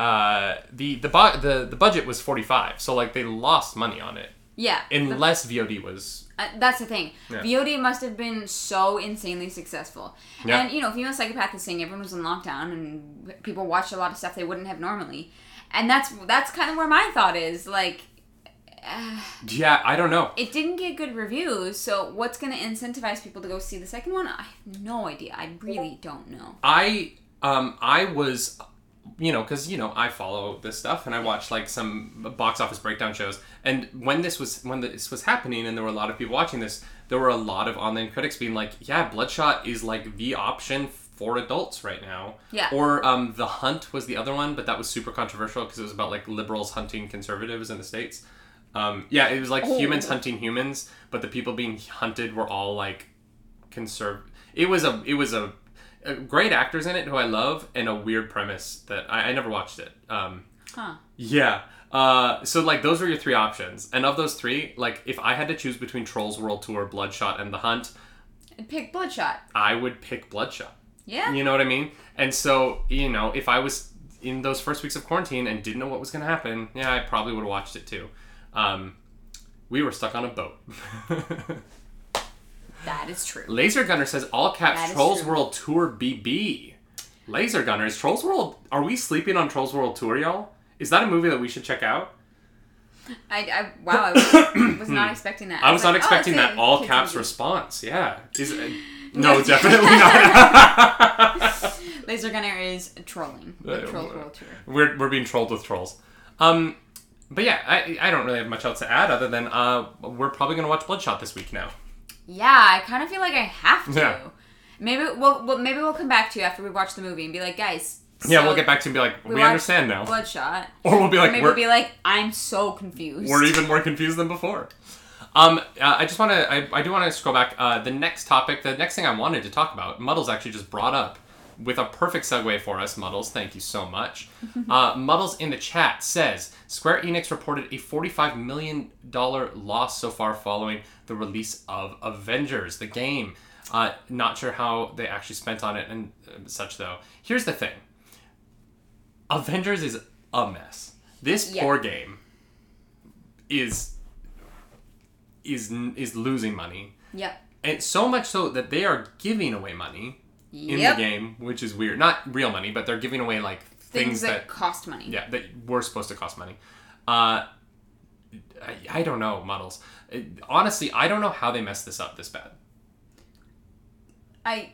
budget was 45, so like they lost money on it. Yeah. Unless VOD was. That's the thing. Yeah. VOD must have been so insanely successful. Yeah. And you know, Female Psychopath is saying everyone was in lockdown and people watched a lot of stuff they wouldn't have normally, and that's kind of where my thought is. Like. Yeah, I don't know. It didn't get good reviews, so what's going to incentivize people to go see the second one? I have no idea. I really don't know. I was, you know, because, you know, I follow this stuff and I watch like some box office breakdown shows. And when this was happening and there were a lot of people watching this, there were a lot of online critics being like, yeah, Bloodshot is like the option for adults right now. Yeah. Or The Hunt was the other one, but that was super controversial because it was about like liberals hunting conservatives in the States. Yeah, it was like humans hunting humans, but the people being hunted were all like conservative. It was a great actors in it who I love and a weird premise that I never watched it. So like those were your three options, and of those three, like if I had to choose between Trolls World Tour, Bloodshot, and The Hunt, I'd pick Bloodshot. I would pick Bloodshot. Yeah, you know what I mean. And so, you know, if I was in those first weeks of quarantine and didn't know what was going to happen, yeah, I probably would have watched it too. We were stuck on a boat. That is true. Laser Gunner says, all caps, Trolls World Tour BB. Laser Gunner, is Trolls World... Are we sleeping on Trolls World Tour, y'all? Is that a movie that we should check out? I was not expecting that. I was not expecting that all caps response. Yeah. No, definitely not. Laser Gunner is trolling. Trolls World Tour. We're being trolled with trolls. But yeah, I don't really have much else to add other than we're probably going to watch Bloodshot this week now. Yeah, I kind of feel like I have to. Yeah. Maybe we'll come back to you after we watch the movie and be like, guys. So yeah, we'll get back to you and be like, we understand now. Bloodshot. Or we'll be like, I'm so confused. We're even more confused than before. I do want to scroll back. The next thing I wanted to talk about, Muddles actually just brought up with a perfect segue for us. Muddles, thank you so much. Muddles in the chat says, Square Enix reported a $45 million loss so far following the release of Avengers, the game. Not sure how they actually spent on it and such, though. Here's the thing. Avengers is a mess. This poor game is losing money. Yep. And so much so that they are giving away money in the game, which is weird. Not real money, but they're giving away like things that cost money. Yeah, that were supposed to cost money. I don't know, Muddles. Honestly, I don't know how they messed this up this bad. I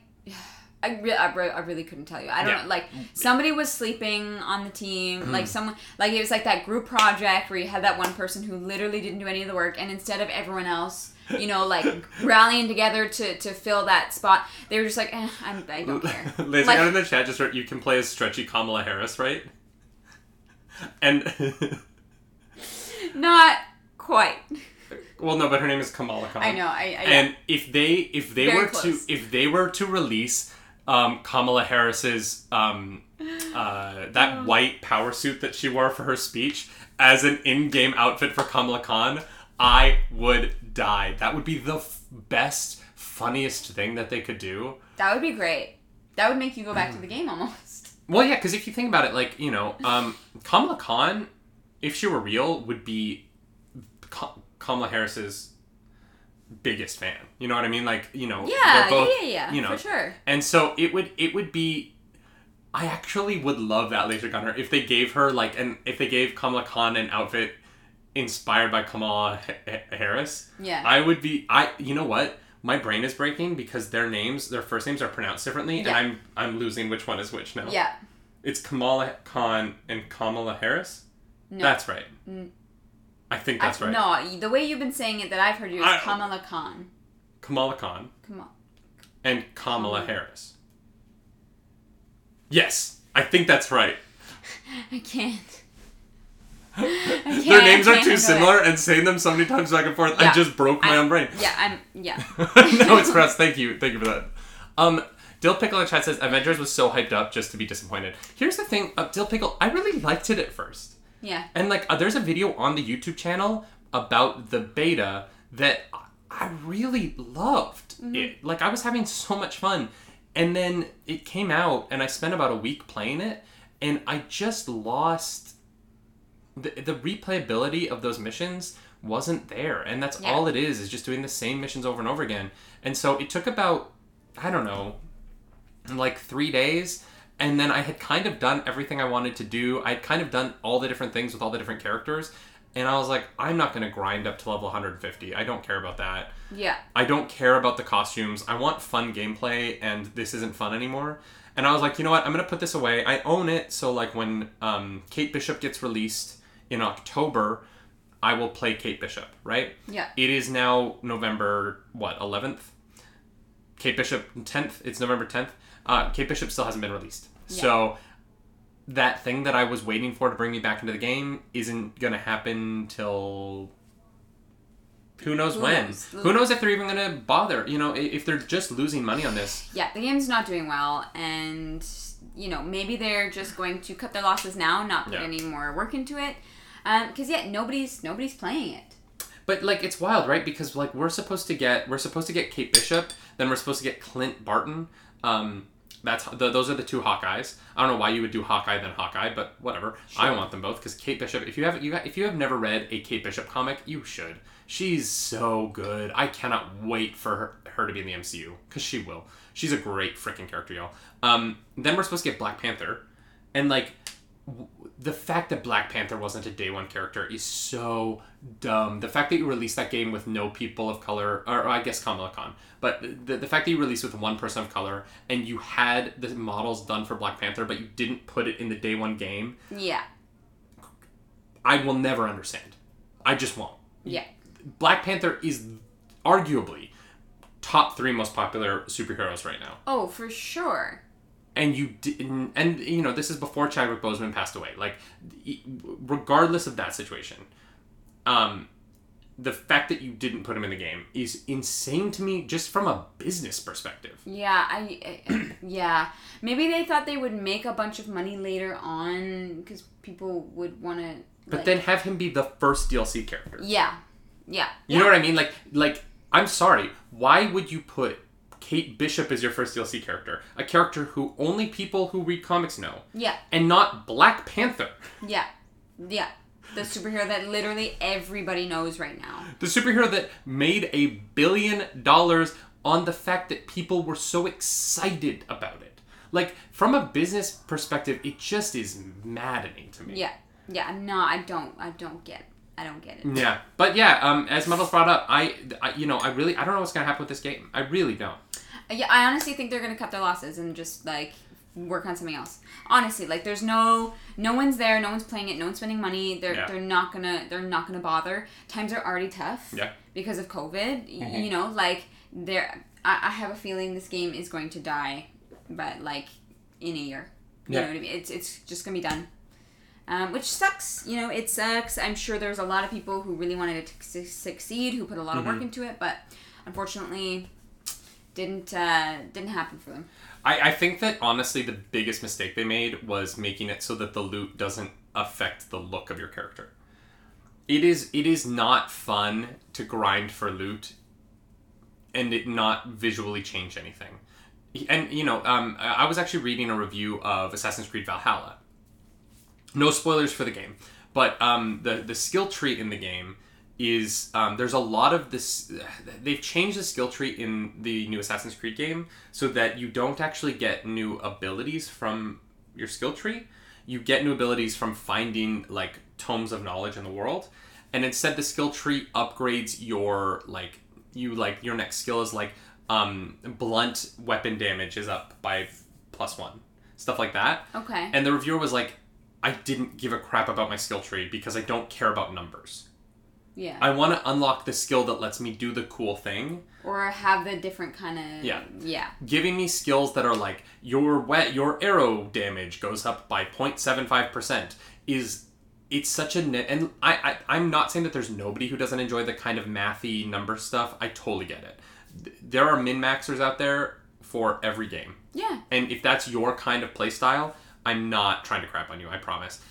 really couldn't tell you. I don't know. Like, somebody was sleeping on the team. Mm. Like, someone... Like, it was like that group project where you had that one person who literally didn't do any of the work, and instead of everyone else, you know, like, rallying together to fill that spot, they were just like, I don't care. Lazy like, out in the chat just wrote, you can play as stretchy Kamala Harris, right? And... Not quite. Well, no, but her name is Kamala Khan. I know. And if they were to release Kamala Harris's that white power suit that she wore for her speech as an in-game outfit for Kamala Khan, I would die. That would be the best, funniest thing that they could do. That would be great. That would make you go back to the game almost. Well, yeah, because if you think about it, like, you know, Kamala Khan, if she were real, would be Kamala Harris's biggest fan. You know what I mean? Like, you know, yeah, they're both, you know, for sure. And so it would be. I actually would love that, Laser Gunner, if they gave her if they gave Kamala Khan an outfit inspired by Kamala Harris. Yeah, I would be. You know what? My brain is breaking because their first names are pronounced differently, and I'm losing which one is which now. Yeah, it's Kamala Khan and Kamala Harris. No. That's right. I think that's right. No, the way you've been saying it that I've heard you is Kamala Khan. Kamala Khan. And Kamala Harris. Yes, I think that's right. I can't. Their names are too similar, and saying them so many times back and forth, I just broke my own brain. No, it's Chris. Thank you for that. Dill Pickle in chat says, Avengers was so hyped up just to be disappointed. Here's the thing, Dill Pickle, I really liked it at first. Yeah. And, like, there's a video on the YouTube channel about the beta that I really loved. Mm-hmm. It. Like, I was having so much fun. And then it came out, and I spent about a week playing it, and I just lost... The replayability of those missions wasn't there. And that's all it is just doing the same missions over and over again. And so it took about, I don't know, like 3 days... And then I had kind of done everything I wanted to do. I had kind of done all the different things with all the different characters. And I was like, I'm not going to grind up to level 150. I don't care about that. Yeah. I don't care about the costumes. I want fun gameplay, and this isn't fun anymore. And I was like, you know what? I'm going to put this away. I own it. So, like, when Kate Bishop gets released in October, I will play Kate Bishop, right? Yeah. It is now November, 11th? Kate Bishop, 10th. It's November 10th. Kate Bishop still hasn't been released. Yeah. So that thing that I was waiting for to bring me back into the game isn't going to happen till who knows when. Who knows if they're even going to bother, you know, if they're just losing money on this. Yeah, the game's not doing well, and, you know, maybe they're just going to cut their losses now, not put any more work into it. Because, nobody's playing it. But, like, it's wild, right? Because, like, we're supposed to get Kate Bishop, then we're supposed to get Clint Barton. Those are the two Hawkeyes. I don't know why you would do Hawkeye then Hawkeye, but whatever. Sure. I want them both because Kate Bishop. If you have never read a Kate Bishop comic, you should. She's so good. I cannot wait for her to be in the MCU because she will. She's a great freaking character, y'all. Then we're supposed to get Black Panther, and like the fact that Black Panther wasn't a day one character is so dumb. The fact that you released that game with no people of color, or I guess Kamala Khan, but the fact that you released with one person of color and you had the models done for Black Panther, but you didn't put it in the day one game. Yeah. I will never understand. I just won't. Yeah. Black Panther is arguably top 3 most popular superheroes right now. Oh, for sure. And you didn't, and you know, this is before Chadwick Boseman passed away. Like, regardless of that situation, the fact that you didn't put him in the game is insane to me, just from a business perspective. Yeah, maybe they thought they would make a bunch of money later on because people would want to. Like... But then have him be the first DLC character. Yeah. You know what I mean? Like I'm sorry. Why would you put Kate Bishop is your first DLC character, a character who only people who read comics know. Yeah. And not Black Panther. Yeah. The superhero that literally everybody knows right now. The superhero that made $1 billion on the fact that people were so excited about it. Like, from a business perspective, it just is maddening to me. Yeah. I don't get I don't get it. Yeah. But yeah, as Muddles brought up, I don't know what's going to happen with this game. I really don't. Yeah, I honestly think they're going to cut their losses and just, like, work on something else. Honestly, like, there's no one's there, no one's playing it, no one's spending money. They're not gonna bother. Times are already tough. Yeah. Because of COVID, mm-hmm. you know, like, I have a feeling this game is going to die, but, like, in a year. You know what I mean? It's just gonna be done. Which sucks. You know, it sucks. I'm sure there's a lot of people who really wanted it to succeed, who put a lot of work into it, but unfortunately, didn't happen for them. I think that, honestly, the biggest mistake they made was making it so that the loot doesn't affect the look of your character. It is not fun to grind for loot and it not visually change anything. And, you know, I was actually reading a review of Assassin's Creed Valhalla. No spoilers for the game, but the skill tree in the game is, there's a lot of this, they've changed the skill tree in the new Assassin's Creed game so that you don't actually get new abilities from your skill tree. You get new abilities from finding, like, tomes of knowledge in the world, and instead the skill tree upgrades your, like, your next skill is, like, blunt weapon damage is up by +1, stuff like that. Okay. And the reviewer was like, I didn't give a crap about my skill tree because I don't care about numbers. Yeah. I want to unlock the skill that lets me do the cool thing. Or have the different kind of... Yeah. Yeah. Giving me skills that are like, your arrow damage goes up by 0.75% is... It's such a... And I'm not saying that there's nobody who doesn't enjoy the kind of mathy number stuff. I totally get it. There are min-maxers out there for every game. Yeah. And if that's your kind of playstyle... I'm not trying to crap on you, I promise.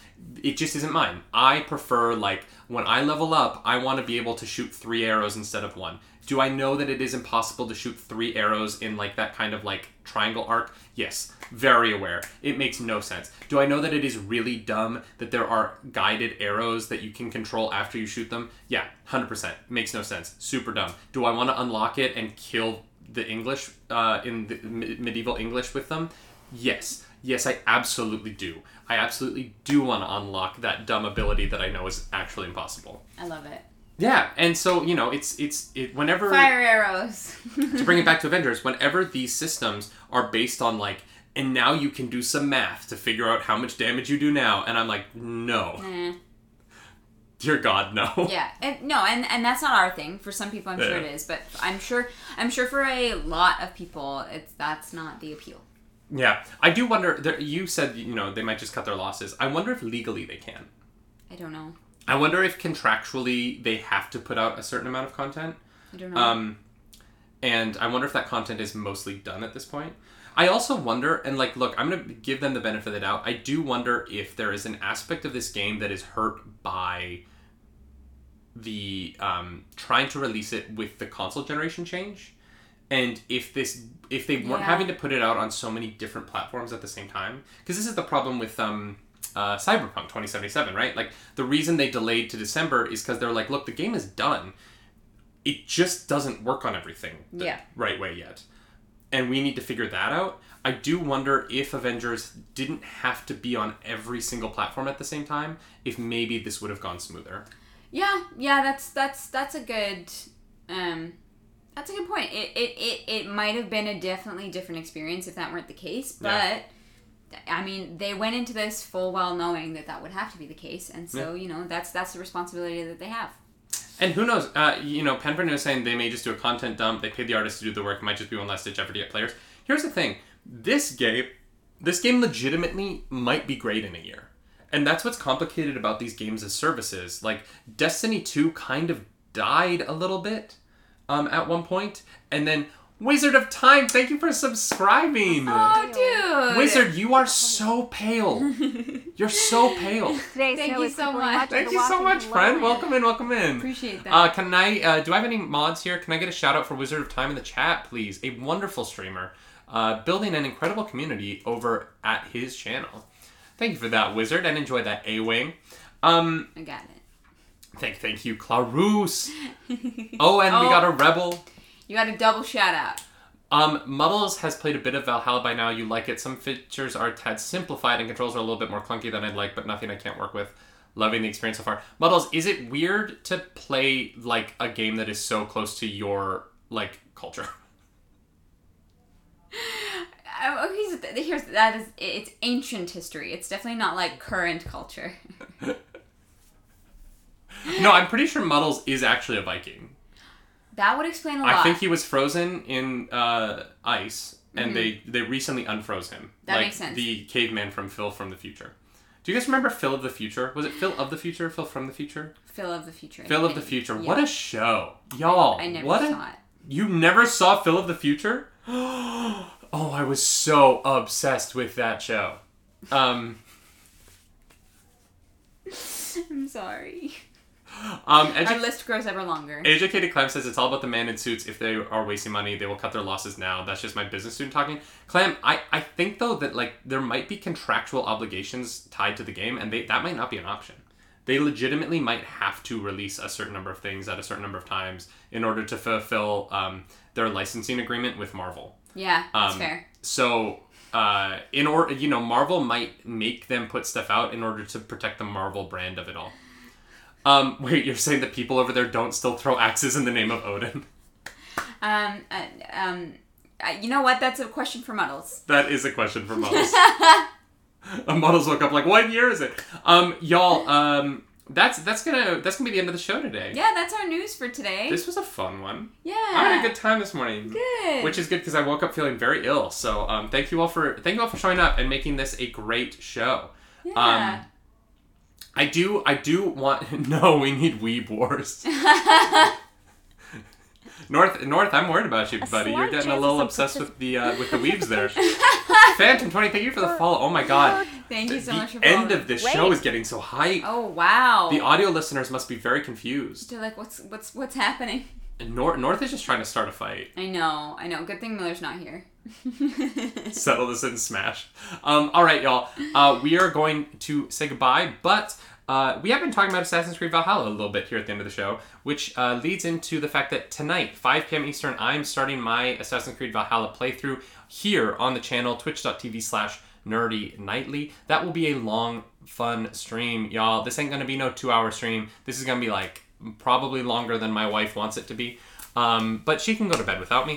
It just isn't mine. I prefer, like, when I level up, I want to be able to shoot 3 arrows instead of 1. Do I know that it is impossible to shoot 3 arrows in, like, that kind of, like, triangle arc? Yes. Very aware. It makes no sense. Do I know that it is really dumb that there are guided arrows that you can control after you shoot them? Yeah, 100%. Makes no sense. Super dumb. Do I want to unlock it and kill the English, in the medieval English with them? Yes. Yes, I absolutely do. I absolutely do want to unlock that dumb ability that I know is actually impossible. I love it. Yeah, and so, you know, it's whenever... Fire arrows. To bring it back to Avengers, whenever these systems are based on, like, and now you can do some math to figure out how much damage you do now, and I'm like, no. Dear God, no. Yeah, and that's not our thing. For some people, I'm sure it is, but I'm sure for a lot of people, that's not the appeal. Yeah. I do wonder, you said, you know, they might just cut their losses. I wonder if legally they can. I don't know. I wonder if contractually they have to put out a certain amount of content. I don't know. And I wonder if that content is mostly done at this point. I also wonder, and, like, look, I'm going to give them the benefit of the doubt. I do wonder if there is an aspect of this game that is hurt by the trying to release it with the console generation change. And if they weren't having to put it out on so many different platforms at the same time, because this is the problem with Cyberpunk 2077, right? Like, the reason they delayed to December is because they're like, look, the game is done. It just doesn't work on everything the right way yet. And we need to figure that out. I do wonder if Avengers didn't have to be on every single platform at the same time, if maybe this would have gone smoother. Yeah, that's a good... That's a good point. It might have been a definitely different experience if that weren't the case, but I mean, they went into this full well knowing that would have to be the case, and so you know, that's the responsibility that they have. And who knows? You know, Penbrennan was saying they may just do a content dump. They paid the artists to do the work. It might just be one last ditch effort to get players. Here's the thing: this game legitimately might be great in a year, and that's what's complicated about these games as services. Like, Destiny 2 kind of died a little bit. At one point, and then Wizard of Time, thank you for subscribing. Oh, dude, Wizard, you are so pale. You're so pale. Thank you so much. Thank you so much, friend. Welcome in. Appreciate that. Can I? Do I have any mods here? Can I get a shout out for Wizard of Time in the chat, please? A wonderful streamer, building an incredible community over at his channel. Thank you for that, Wizard, and enjoy that A-wing. I got it. Thank you, Clarus. Oh, and we got a Rebel. You got a double shout out. Muddles has played a bit of Valhalla by now. You like it. Some features are a tad simplified and controls are a little bit more clunky than I'd like, but nothing I can't work with. loving the experience so far. Muddles, is it weird to play, like, a game that is so close to your, like, culture? Here's that is it's ancient history. It's definitely not like current culture. No, I'm pretty sure Muddles is actually a Viking. That would explain a lot. I think he was frozen in ice, and they recently unfroze him. That makes sense. The caveman from Phil from the Future. Do you guys remember Phil of the Future? Was it Phil of the Future? Phil from the Future? Phil of the Future. Phil of the Future. Yeah. What a show, y'all! I never saw it. You never saw Phil of the Future? Oh, I was so obsessed with that show. I'm sorry. Our list grows ever longer. Educated Clem says it's all about the man in suits. If they are wasting money, they will cut their losses now. That's just my business student talking. Clem, I think, though, that like there might be contractual obligations tied to the game, and that might not be an option. They legitimately might have to release a certain number of things at a certain number of times in order to fulfill their licensing agreement with Marvel. Yeah, that's fair. So, Marvel might make them put stuff out in order to protect the Marvel brand of it all. Wait, you're saying that people over there don't still throw axes in the name of Odin? You know what? That's a question for Muddles. That is a question for Muddles. Muddles woke up like, what year is it? Y'all, that's gonna be the end of the show today. Yeah, that's our news for today. This was a fun one. Yeah. I had a good time this morning. Good. Which is good because I woke up feeling very ill. So thank you all for showing up and making this a great show. Yeah. I do want... No, we need Weeb Wars. North, I'm worried about you, buddy. You're getting a little obsessed with the Weebs there. Phantom20, thank you for the follow. Oh my god. Thank you so much for following. The end of this show is getting so hype. Oh, wow. The audio listeners must be very confused. They're like, what's happening? And North is just trying to start a fight. I know. Good thing Miller's not here. Settle this in Smash. Alright, y'all. We are going to say goodbye, but we have been talking about Assassin's Creed Valhalla a little bit here at the end of the show, which leads into the fact that tonight, 5 p.m. Eastern, I'm starting my Assassin's Creed Valhalla playthrough here on the channel, twitch.tv/Nerdy Nightly. That will be a long, fun stream, y'all. This ain't going to be no 2-hour stream. This is going to be like probably longer than my wife wants it to be. But she can go to bed without me.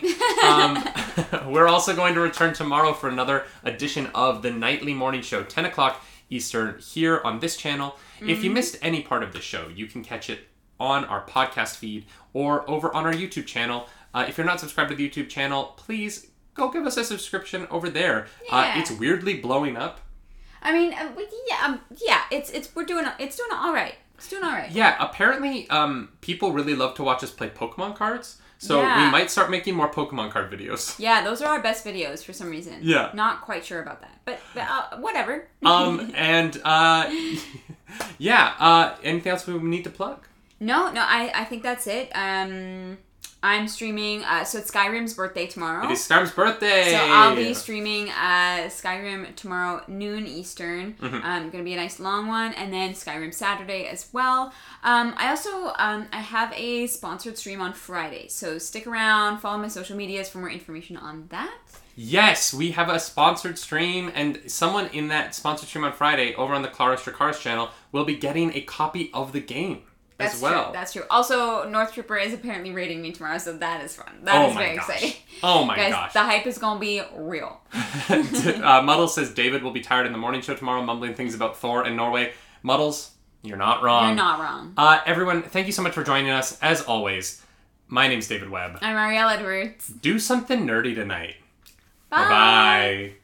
We're also going to return tomorrow for another edition of The Nightly Morning Show, 10 o'clock Eastern, here on this channel. Mm-hmm. If you missed any part of the show, you can catch it on our podcast feed or over on our YouTube channel. If you're not subscribed to the YouTube channel, please go give us a subscription over there. Yeah. It's weirdly blowing up. I mean, it's doing all right. It's doing all right. Yeah, apparently people really love to watch us play Pokemon cards, so we might start making more Pokemon card videos. Yeah, those are our best videos for some reason. Yeah. Not quite sure about that, but whatever. Anything else we need to plug? No, I think that's it. I'm streaming, so it's Skyrim's birthday tomorrow. It is Skyrim's birthday! So I'll be streaming Skyrim tomorrow, noon Eastern. Mm-hmm. Gonna be a nice long one, and then Skyrim Saturday as well. I also, I have a sponsored stream on Friday, so stick around, follow my social medias for more information on that. Yes, we have a sponsored stream, and someone in that sponsored stream on Friday, over on the Clara Strakaris channel, will be getting a copy of the game. That's true. Also, North Trooper is apparently raiding me tomorrow, so that is fun. That is very exciting. Oh my gosh. The hype is going to be real. Muddles says David will be tired in the morning show tomorrow, mumbling things about Thor and Norway. Muddles, you're not wrong. You're not wrong. Everyone, thank you so much for joining us. As always, my name's David Webb. I'm Arielle Edwards. Do something nerdy tonight. Bye. Bye-bye.